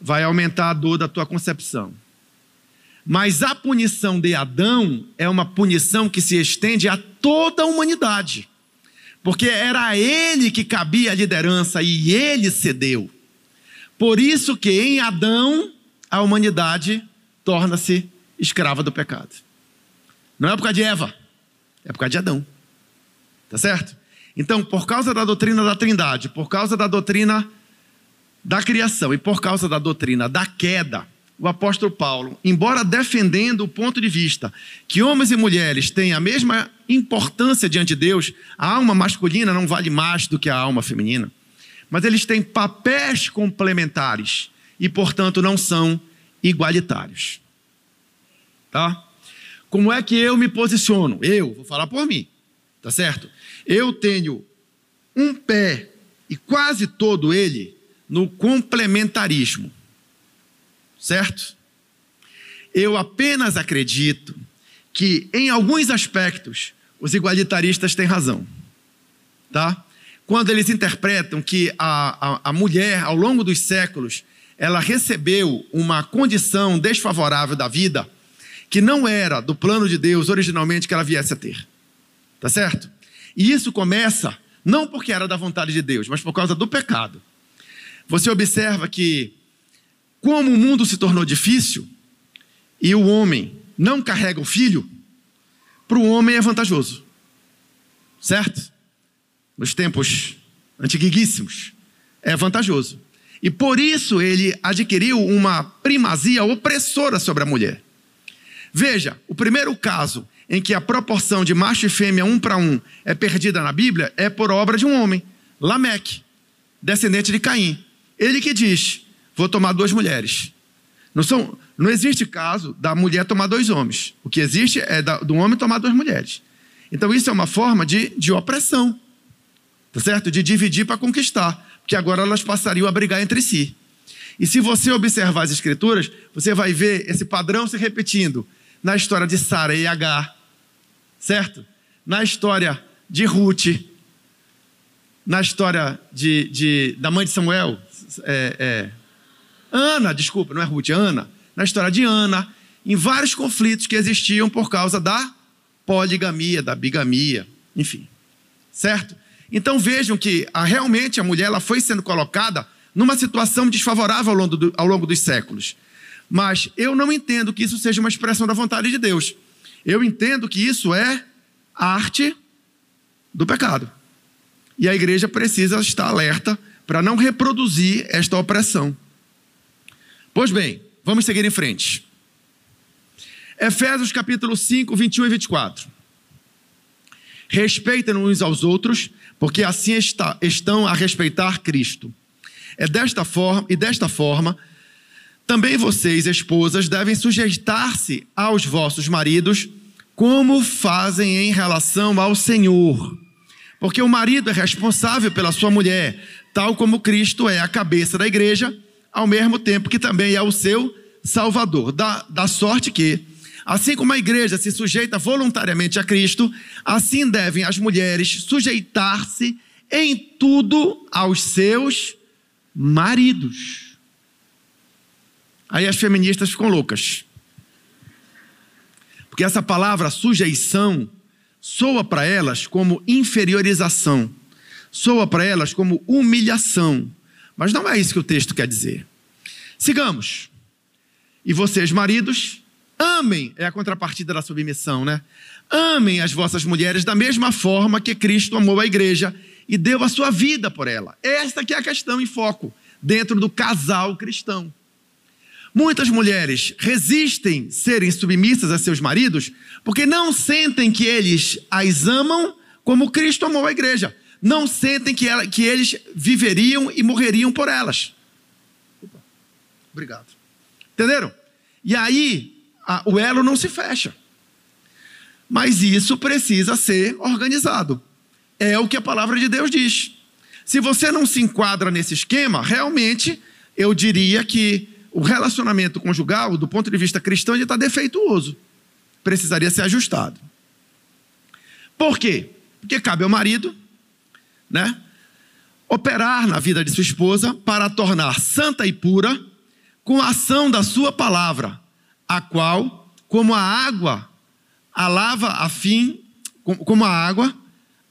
Vai aumentar a dor da tua concepção. Mas a punição de Adão é uma punição que se estende a toda a humanidade. Porque era a ele que cabia a liderança e ele cedeu. Por isso que em Adão, a humanidade torna-se escrava do pecado. Não é por causa de Eva, é por causa de Adão. Tá certo? Então, por causa da doutrina da trindade, por causa da doutrina da criação e por causa da doutrina da queda, o apóstolo Paulo, embora defendendo o ponto de vista que homens e mulheres têm a mesma importância diante de Deus, a alma masculina não vale mais do que a alma feminina, mas eles têm papéis complementares e, portanto, não são igualitários. Tá? Como é que eu me posiciono? Eu vou falar por mim, tá certo? Eu tenho um pé e quase todo ele no complementarismo, certo? Eu apenas acredito que, em alguns aspectos, os igualitaristas têm razão, tá? Quando eles interpretam que a, a, a mulher, ao longo dos séculos, ela recebeu uma condição desfavorável da vida que não era do plano de Deus, originalmente, que ela viesse a ter, tá certo? E isso começa, não porque era da vontade de Deus, mas por causa do pecado. Você observa que, como o mundo se tornou difícil e o homem não carrega o filho, para o homem é vantajoso, certo? Nos tempos antiguíssimos, é vantajoso. E por isso ele adquiriu uma primazia opressora sobre a mulher. Veja, o primeiro caso em que a proporção de macho e fêmea um para um é perdida na Bíblia é por obra de um homem, Lameque. descendente de Caim. Ele que diz, vou tomar duas mulheres. Não, são, não existe caso da mulher tomar dois homens. O que existe é da, do homem tomar duas mulheres. Então isso é uma forma de, de opressão, tá certo? De dividir para conquistar, porque agora elas passariam a brigar entre si. E se você observar as escrituras, você vai ver esse padrão se repetindo na história de Sara e Agar, certo? Na história de Ruth, na história de, de, da mãe de Samuel, é, é, Ana, desculpa, não é Ruth, é Ana. Na história de Ana, em vários conflitos que existiam por causa da poligamia, da bigamia, enfim, certo? Então vejam que a, realmente a mulher ela foi sendo colocada numa situação desfavorável ao longo, do, ao longo dos séculos. Mas eu não entendo que isso seja uma expressão da vontade de Deus. Eu entendo que isso é a arte do pecado. E a igreja precisa estar alerta para não reproduzir esta opressão. Pois bem, vamos seguir em frente. Efésios capítulo cinco, vinte e um e vinte e quatro. Respeitem-nos uns aos outros, porque assim está, estão a respeitar Cristo. É desta forma, e desta forma, também vocês, esposas, devem sujeitar-se aos vossos maridos, como fazem em relação ao Senhor. Porque o marido é responsável pela sua mulher, tal como Cristo é a cabeça da igreja, ao mesmo tempo que também é o seu Salvador. Da, da sorte que, assim como a igreja se sujeita voluntariamente a Cristo, assim devem as mulheres sujeitar-se em tudo aos seus maridos. Aí as feministas ficam loucas, porque essa palavra sujeição soa para elas como inferiorização, soa para elas como humilhação, mas não é isso que o texto quer dizer. Sigamos. E vocês, maridos, amem, é a contrapartida da submissão, né? Amem as vossas mulheres da mesma forma que Cristo amou a igreja e deu a sua vida por ela. Esta que é a questão em foco, dentro do casal cristão. Muitas mulheres resistem serem submissas a seus maridos, porque não sentem que eles as amam como Cristo amou a igreja. Não sentem que, ela, que eles viveriam e morreriam por elas. Opa, obrigado. Entenderam? E aí, a, o elo não se fecha. Mas isso precisa ser organizado. É o que a palavra de Deus diz. Se você não se enquadra nesse esquema, realmente, eu diria que o relacionamento conjugal, do ponto de vista cristão, ele está defeituoso. Precisaria ser ajustado. Por quê? Porque cabe ao marido, né, operar na vida de sua esposa para a tornar santa e pura com a ação da sua palavra, a qual, como a água, a lava a fim, como a água,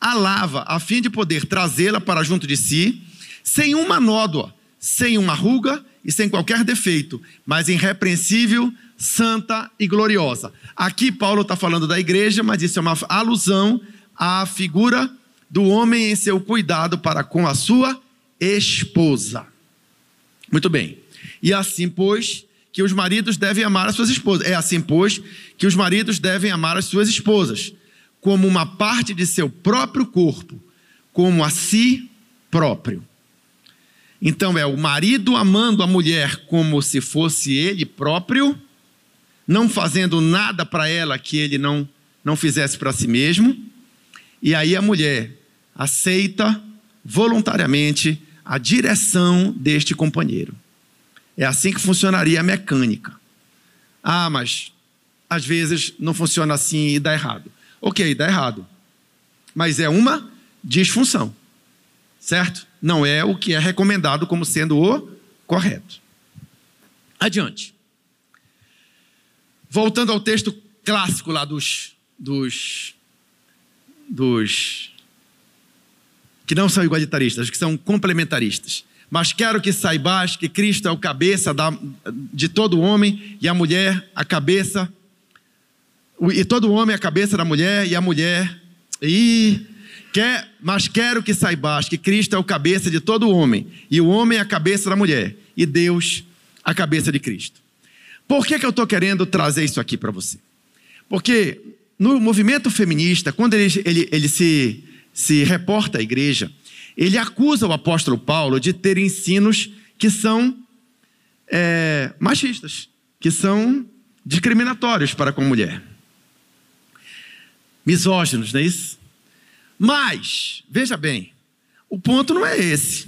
a lava a fim de poder trazê-la para junto de si, sem uma nódoa, sem uma ruga e sem qualquer defeito, mas irrepreensível, santa e gloriosa. Aqui Paulo está falando da igreja, mas isso é uma alusão à figura do homem em seu cuidado para com a sua esposa. Muito bem. E assim, pois, que os maridos devem amar as suas esposas. É assim, pois, que os maridos devem amar as suas esposas, como uma parte de seu próprio corpo, como a si próprio. Então é o marido amando a mulher como se fosse ele próprio, não fazendo nada para ela que ele não, não fizesse para si mesmo. E aí a mulher aceita voluntariamente a direção deste companheiro. É assim que funcionaria a mecânica. Ah, mas às vezes não funciona assim e dá errado. Ok, dá errado. Mas é uma disfunção, certo? Não é o que é recomendado como sendo o correto. Adiante. Voltando ao texto clássico lá dos... dos dos que não são igualitaristas, que são complementaristas. Mas quero que saibais que Cristo é o cabeça da, de todo homem, e a mulher a cabeça, e todo homem é a cabeça da mulher, e a mulher, e quer, mas quero que saibais que Cristo é o cabeça de todo homem, e o homem é a cabeça da mulher, e Deus a cabeça de Cristo. Por que que eu estou querendo trazer isso aqui para você? Porque no movimento feminista, quando ele, ele, ele se, se reporta à igreja, ele acusa o apóstolo Paulo de ter ensinos que são é, machistas, que são discriminatórios para com a mulher. Misóginos, não é isso? Mas, veja bem, o ponto não é esse.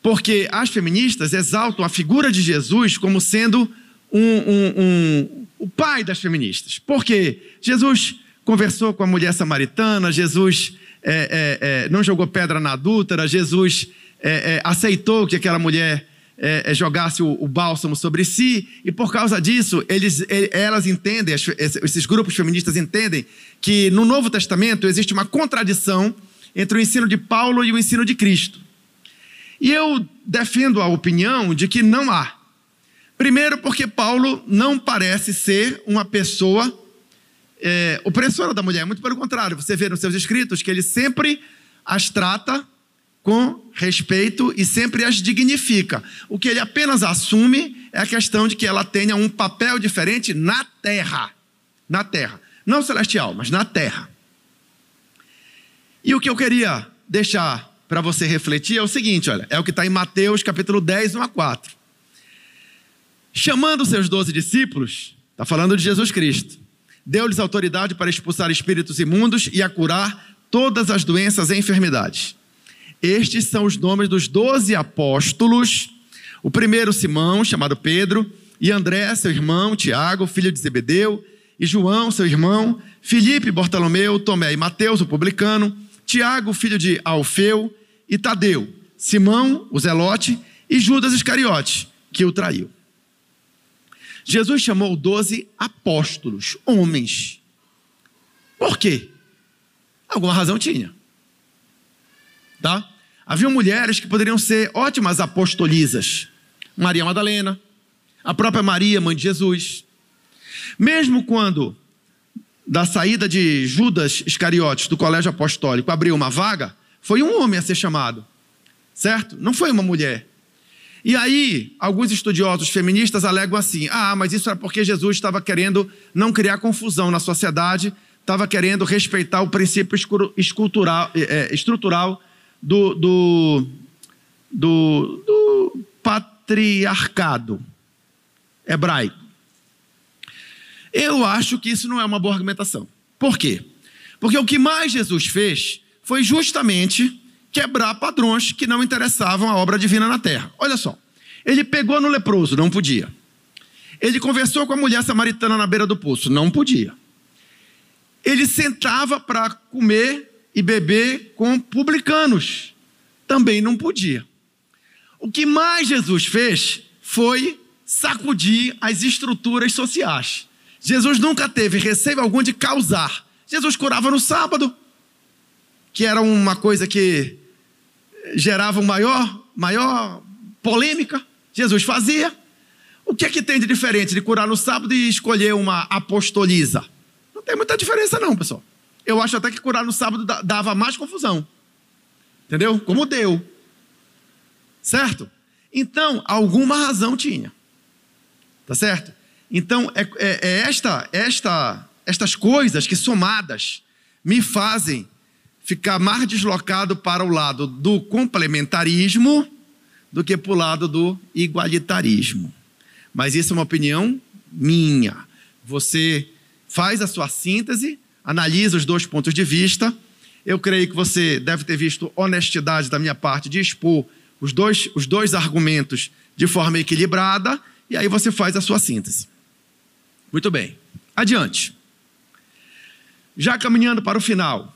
Porque as feministas exaltam a figura de Jesus como sendo um, um, um, o pai das feministas. Porque Jesus conversou com a mulher samaritana, Jesus é, é, é, não jogou pedra na adúltera, Jesus é, é, aceitou que aquela mulher É, é, jogasse o, o bálsamo sobre si, e por causa disso, eles, elas entendem, esses grupos feministas entendem que no Novo Testamento existe uma contradição entre o ensino de Paulo e o ensino de Cristo. E eu defendo a opinião de que não há. Primeiro, porque Paulo não parece ser uma pessoa é, opressora da mulher, muito pelo contrário, você vê nos seus escritos que ele sempre as trata com respeito e sempre as dignifica. O que ele apenas assume é a questão de que ela tenha um papel diferente na terra. Na terra. Não celestial, mas na terra. E o que eu queria deixar para você refletir é o seguinte, olha, é o que está em Mateus, capítulo dez, um a quatro. Chamando seus doze discípulos, está falando de Jesus Cristo, deu-lhes autoridade para expulsar espíritos imundos e a curar todas as doenças e enfermidades. Estes são os nomes dos doze apóstolos, o primeiro Simão, chamado Pedro, e André, seu irmão, Tiago, filho de Zebedeu, e João, seu irmão, Filipe, Bartolomeu, Tomé e Mateus, o publicano, Tiago, filho de Alfeu, e Tadeu, Simão, o zelote, e Judas Iscariote, que o traiu. Jesus chamou doze apóstolos, homens. Por quê? Alguma razão tinha. Tá? Havia mulheres que poderiam ser ótimas apostolisas. Maria Madalena, a própria Maria, mãe de Jesus. Mesmo quando, da saída de Judas Iscariotes do colégio apostólico, abriu uma vaga, foi um homem a ser chamado, certo? Não foi uma mulher. E aí, alguns estudiosos feministas alegam assim, ah, mas isso era porque Jesus estava querendo não criar confusão na sociedade, estava querendo respeitar o princípio escultural, estrutural Do, do, do, do patriarcado hebraico. Eu acho que isso não é uma boa argumentação. Por quê? Porque o que mais Jesus fez foi justamente quebrar padrões que não interessavam a obra divina na terra. Olha só, ele pegou no leproso, não podia. Ele conversou com a mulher samaritana na beira do poço, não podia. Ele sentava para comer e beber com publicanos, também não podia. O que mais Jesus fez foi sacudir as estruturas sociais. Jesus nunca teve receio algum de causar. Jesus curava no sábado, que era uma coisa que gerava uma maior, maior polêmica. Jesus fazia. O que é que tem de diferente de curar no sábado e escolher uma apostoliza? Não tem muita diferença não, pessoal. Eu acho até que curar no sábado dava mais confusão. Entendeu? Como deu. Certo? Então, alguma razão tinha. Tá certo? Então, é, é, é esta, esta, estas coisas que somadas me fazem ficar mais deslocado para o lado do complementarismo do que para o lado do igualitarismo. Mas isso é uma opinião minha. Você faz a sua síntese, analisa os dois pontos de vista. Eu creio que você deve ter visto honestidade da minha parte de expor os dois, os dois argumentos de forma equilibrada, e aí você faz a sua síntese. Muito bem, adiante. Já caminhando para o final,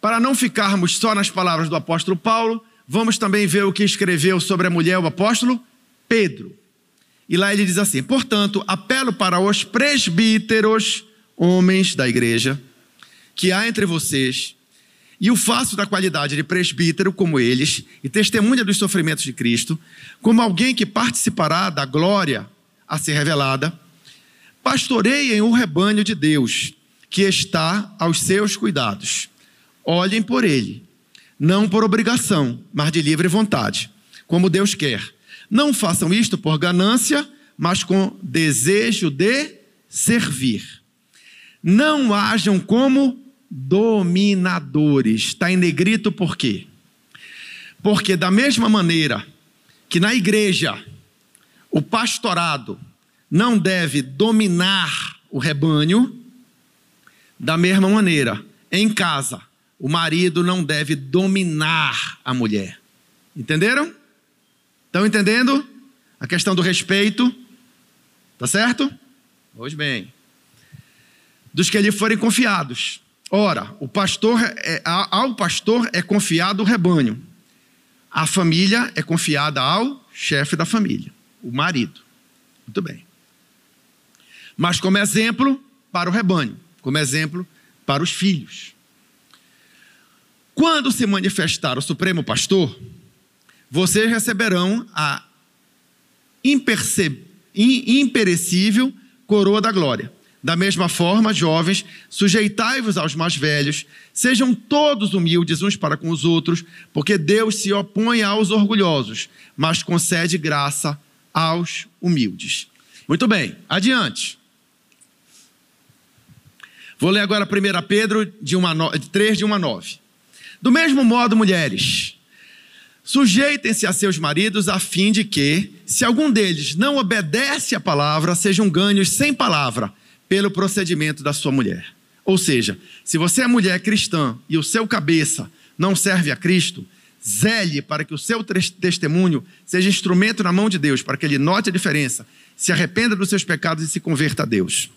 para não ficarmos só nas palavras do apóstolo Paulo, vamos também ver o que escreveu sobre a mulher o apóstolo Pedro. E lá ele diz assim: portanto, apelo para os presbíteros, homens da igreja, que há entre vocês, e o faço da qualidade de presbítero como eles, e testemunha dos sofrimentos de Cristo, como alguém que participará da glória a ser revelada, pastoreiem o rebanho de Deus, que está aos seus cuidados. Olhem por ele, não por obrigação, mas de livre vontade, como Deus quer. Não façam isto por ganância, mas com desejo de servir. Não hajam como dominadores. Está em negrito por quê? Porque da mesma maneira que na igreja o pastorado não deve dominar o rebanho, da mesma maneira, em casa, o marido não deve dominar a mulher. Entenderam? Estão entendendo? A questão do respeito. Tá certo? Pois bem. Dos que lhe forem confiados. Ora, o pastor é, ao pastor é confiado o rebanho. A família é confiada ao chefe da família, o marido. Muito bem. Mas como exemplo para o rebanho. Como exemplo para os filhos. Quando se manifestar o Supremo Pastor, vocês receberão a imperecível coroa da glória. Da mesma forma, jovens, sujeitai-vos aos mais velhos, sejam todos humildes uns para com os outros, porque Deus se opõe aos orgulhosos, mas concede graça aos humildes. Muito bem, adiante. Vou ler agora primeira Pedro três, de um a nove. Do mesmo modo, mulheres, sujeitem-se a seus maridos a fim de que, se algum deles não obedece à palavra, sejam ganhos sem palavra pelo procedimento da sua mulher. Ou seja, se você é mulher cristã e o seu cabeça não serve a Cristo, zele para que o seu testemunho seja instrumento na mão de Deus, para que ele note a diferença, se arrependa dos seus pecados e se converta a Deus.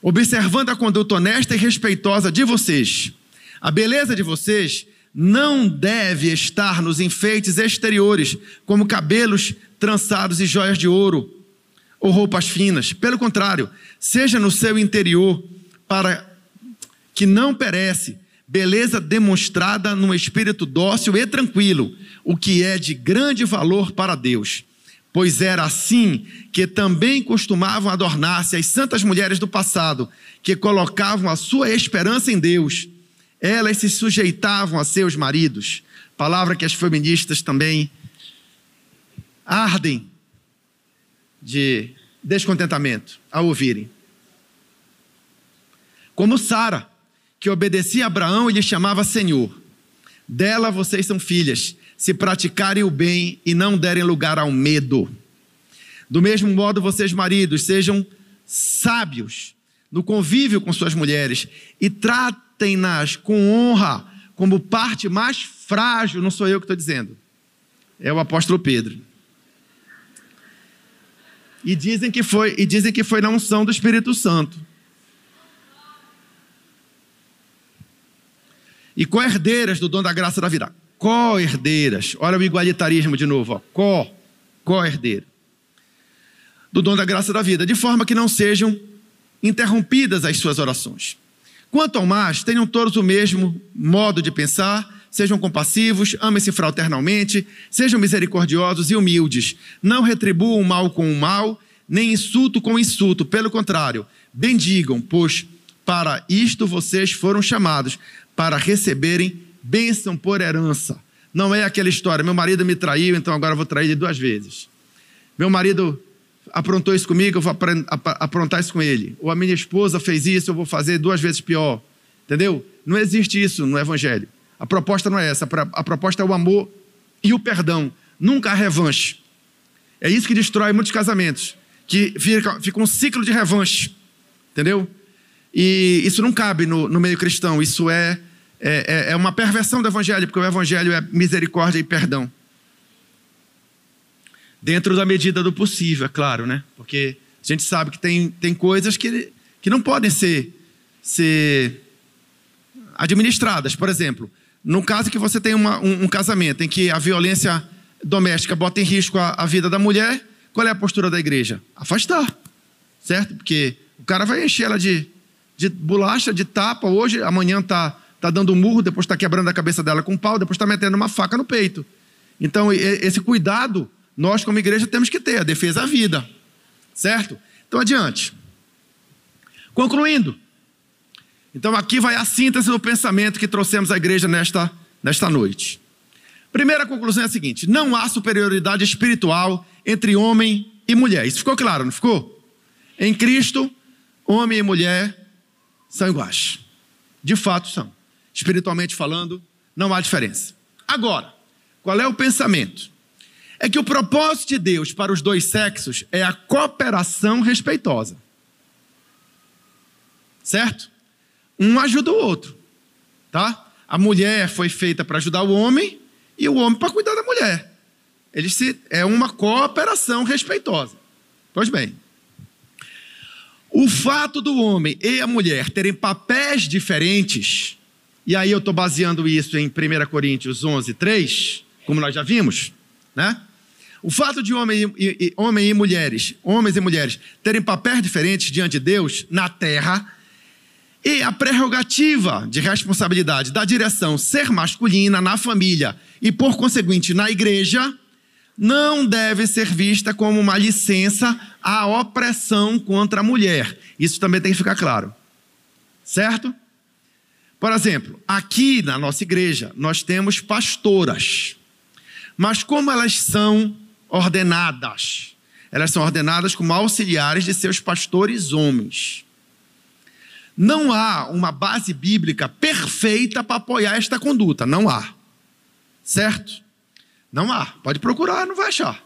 Observando a conduta honesta e respeitosa de vocês, a beleza de vocês não deve estar nos enfeites exteriores, como cabelos trançados e joias de ouro ou roupas finas. Pelo contrário, seja no seu interior, para que não perece, beleza demonstrada num espírito dócil e tranquilo, o que é de grande valor para Deus. Pois era assim que também costumavam adornar-se as santas mulheres do passado, que colocavam a sua esperança em Deus. Elas se sujeitavam a seus maridos. Palavra que as feministas também ardem de descontentamento ao ouvirem. Como Sara, que obedecia a Abraão e lhe chamava Senhor. Dela vocês são filhas, se praticarem o bem e não derem lugar ao medo. Do mesmo modo, vocês maridos, sejam sábios no convívio com suas mulheres e tratem-nas com honra, como parte mais frágil, não sou eu que estou dizendo, é o apóstolo Pedro. E dizem que foi, e dizem que foi na unção do Espírito Santo. E co-herdeiras do dom da graça da vida. Co-herdeiras, olha o igualitarismo de novo, ó. Co, co-herdeira do dom da graça da vida, de forma que não sejam interrompidas as suas orações. Quanto ao mais, tenham todos o mesmo modo de pensar, sejam compassivos, amem-se fraternalmente, sejam misericordiosos e humildes, não retribuam o mal com o mal, nem insulto com insulto, pelo contrário, bendigam, pois para isto vocês foram chamados, para receberem bênção por herança. Não é aquela história, meu marido me traiu, então agora eu vou trair ele duas vezes. Meu marido aprontou isso comigo, eu vou aprontar isso com ele. Ou a minha esposa fez isso, eu vou fazer duas vezes pior. Entendeu? Não existe isso no Evangelho. A proposta não é essa, a proposta é o amor e o perdão. Nunca a revanche. É isso que destrói muitos casamentos, que fica, fica um ciclo de revanche. Entendeu? E isso não cabe no, no meio cristão, isso é... É, é uma perversão do Evangelho, porque o Evangelho é misericórdia e perdão. Dentro da medida do possível, é claro, né? Porque a gente sabe que tem, tem coisas que, que não podem ser, ser administradas. Por exemplo, no caso que você tem uma, um, um casamento em que a violência doméstica bota em risco a, a vida da mulher, qual é a postura da igreja? Afastar, certo? Porque o cara vai encher ela de, de bolacha, de tapa, hoje, amanhã está... Está dando um murro, depois está quebrando a cabeça dela com um pau, depois está metendo uma faca no peito. Então, esse cuidado, nós como igreja temos que ter, a defesa à vida. Certo? Então, adiante. Concluindo. Então, aqui vai a síntese do pensamento que trouxemos à igreja nesta, nesta noite. Primeira conclusão é a seguinte, não há superioridade espiritual entre homem e mulher. Isso ficou claro, não ficou? Em Cristo, homem e mulher são iguais. De fato, são. Espiritualmente falando, não há diferença. Agora, Qual é o pensamento? É que o propósito de Deus para os dois sexos é a cooperação respeitosa. Certo? Um ajuda o outro, tá? A mulher foi feita para ajudar o homem e o homem para cuidar da mulher. Eles se, é uma cooperação respeitosa. Pois bem, o fato do homem e a mulher terem papéis diferentes, e aí eu estou baseando isso em primeira Coríntios onze, três, como nós já vimos, né? O fato de homem e, e, homem e mulheres, homens e mulheres terem papéis diferentes diante de Deus na terra e a prerrogativa de responsabilidade da direção ser masculina na família e, por conseguinte, na igreja, não deve ser vista como uma licença à opressão contra a mulher. Isso também tem que ficar claro. Certo? Por exemplo, aqui na nossa igreja, nós temos pastoras. Mas como elas são ordenadas? Elas são ordenadas como auxiliares de seus pastores homens. Não há uma base bíblica perfeita para apoiar esta conduta. Não há. Certo? Não há. Pode procurar, não vai achar.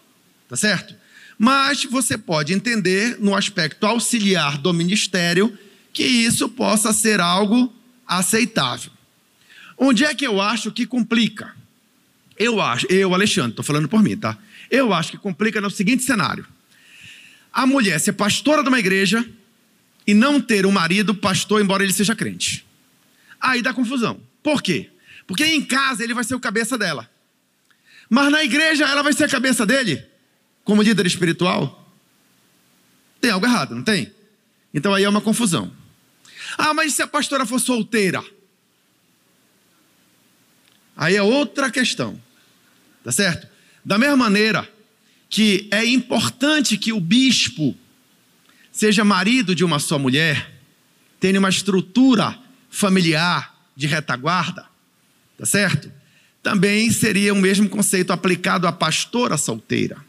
Tá certo? Mas você pode entender, no aspecto auxiliar do ministério, que isso possa ser algo aceitável. Onde é que eu acho que complica? Eu acho, eu, Alexandre, estou falando por mim, tá? Eu acho que complica no seguinte cenário. A mulher ser pastora de uma igreja e não ter um marido pastor, embora ele seja crente. Aí dá confusão. Por quê? Porque em casa ele vai ser o cabeça dela. Mas na igreja ela vai ser a cabeça dele, como líder espiritual. Tem algo errado, não tem? Então aí é uma confusão. Ah, mas se a pastora for solteira? Aí é outra questão. Tá certo? Da mesma maneira que é importante que o bispo seja marido de uma só mulher, tenha uma estrutura familiar de retaguarda, tá certo? Também seria o mesmo conceito aplicado à pastora solteira.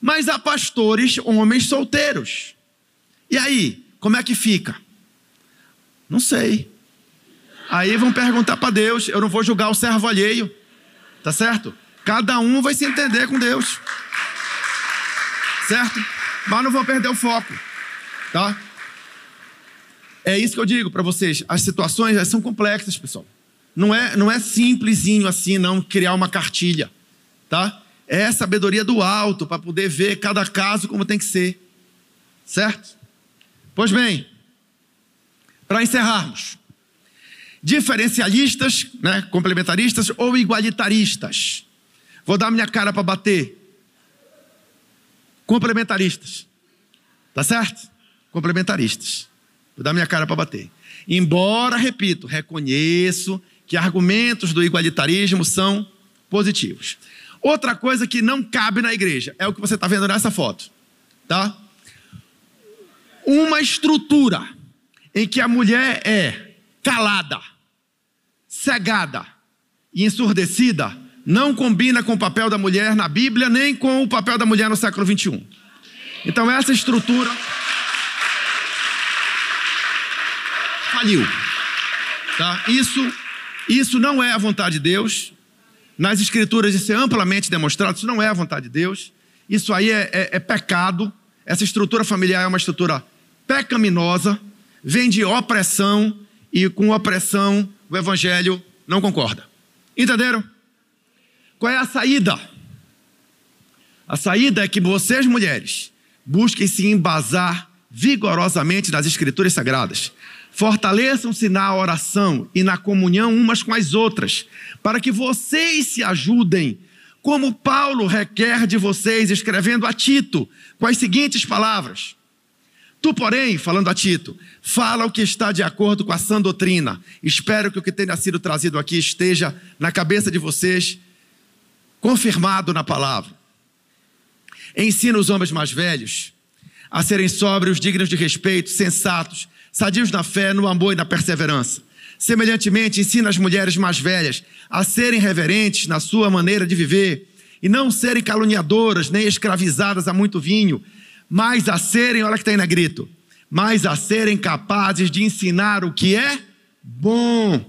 Mas há pastores homens solteiros. E aí, como é que fica? Não sei. Aí vão perguntar para Deus, eu não vou julgar o servo alheio, tá certo? Cada um vai se entender com Deus, certo? Mas não vão perder o foco, tá? É isso que eu digo para vocês, as situações elas são complexas, pessoal. Não é, não é simplesinho assim, não, criar uma cartilha, tá? É sabedoria do alto para poder ver cada caso como tem que ser, certo? Pois bem, para encerrarmos, diferencialistas, né, complementaristas ou igualitaristas? Vou dar minha cara para bater. Complementaristas. Tá certo? Complementaristas. Vou dar minha cara para bater. Embora, repito, reconheço que argumentos do igualitarismo são positivos. Outra coisa que não cabe na igreja é o que você está vendo nessa foto. Tá? Uma estrutura em que a mulher é calada, cegada e ensurdecida não combina com o papel da mulher na Bíblia, nem com o papel da mulher no século vinte e um. Então essa estrutura faliu, tá? Isso, isso não é a vontade de Deus. Nas escrituras isso é amplamente demonstrado, isso não é a vontade de Deus. Isso aí é, é, é pecado. Essa estrutura familiar é uma estrutura pecaminosa, vem de opressão, e com opressão o evangelho não concorda. Entenderam? Qual é a saída? A saída é que vocês, mulheres, busquem se embasar vigorosamente nas escrituras sagradas. Fortaleçam-se na oração e na comunhão umas com as outras, para que vocês se ajudem, como Paulo requer de vocês, escrevendo a Tito, com as seguintes palavras: tu, porém, falando a Tito, fala o que está de acordo com a sã doutrina. Espero que o que tenha sido trazido aqui esteja na cabeça de vocês, confirmado na palavra. Ensina os homens mais velhos a serem sóbrios, dignos de respeito, sensatos, sadios na fé, no amor e na perseverança. Semelhantemente, ensina as mulheres mais velhas a serem reverentes na sua maneira de viver e não serem caluniadoras nem escravizadas a muito vinho, mas a serem, olha que tem na grito, mas a serem capazes de ensinar o que é bom,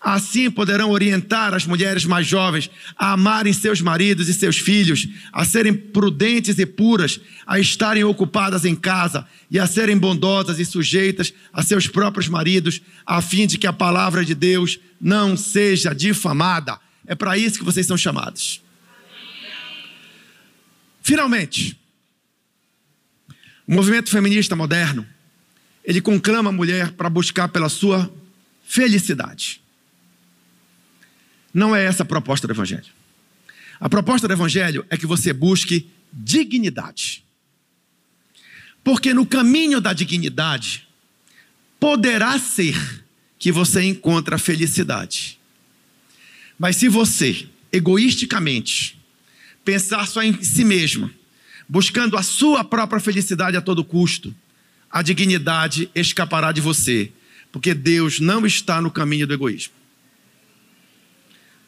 Assim poderão orientar as mulheres mais jovens a amarem seus maridos e seus filhos, a serem prudentes e puras, a estarem ocupadas em casa e a serem bondosas e sujeitas a seus próprios maridos, a fim de que a palavra de Deus não seja difamada. É para isso que vocês são chamados. Finalmente, o movimento feminista moderno, ele conclama a mulher para buscar pela sua felicidade. Não é essa a proposta do Evangelho. A proposta do Evangelho é que você busque dignidade. Porque no caminho da dignidade, poderá ser que você encontre a felicidade. Mas se você, egoisticamente, pensar só em si mesmo, buscando a sua própria felicidade a todo custo, a dignidade escapará de você, porque Deus não está no caminho do egoísmo.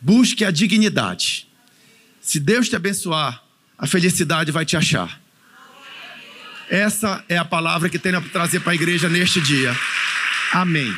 Busque a dignidade. Se Deus te abençoar, a felicidade vai te achar. Essa é a palavra que tenho a trazer para a igreja neste dia. Amém.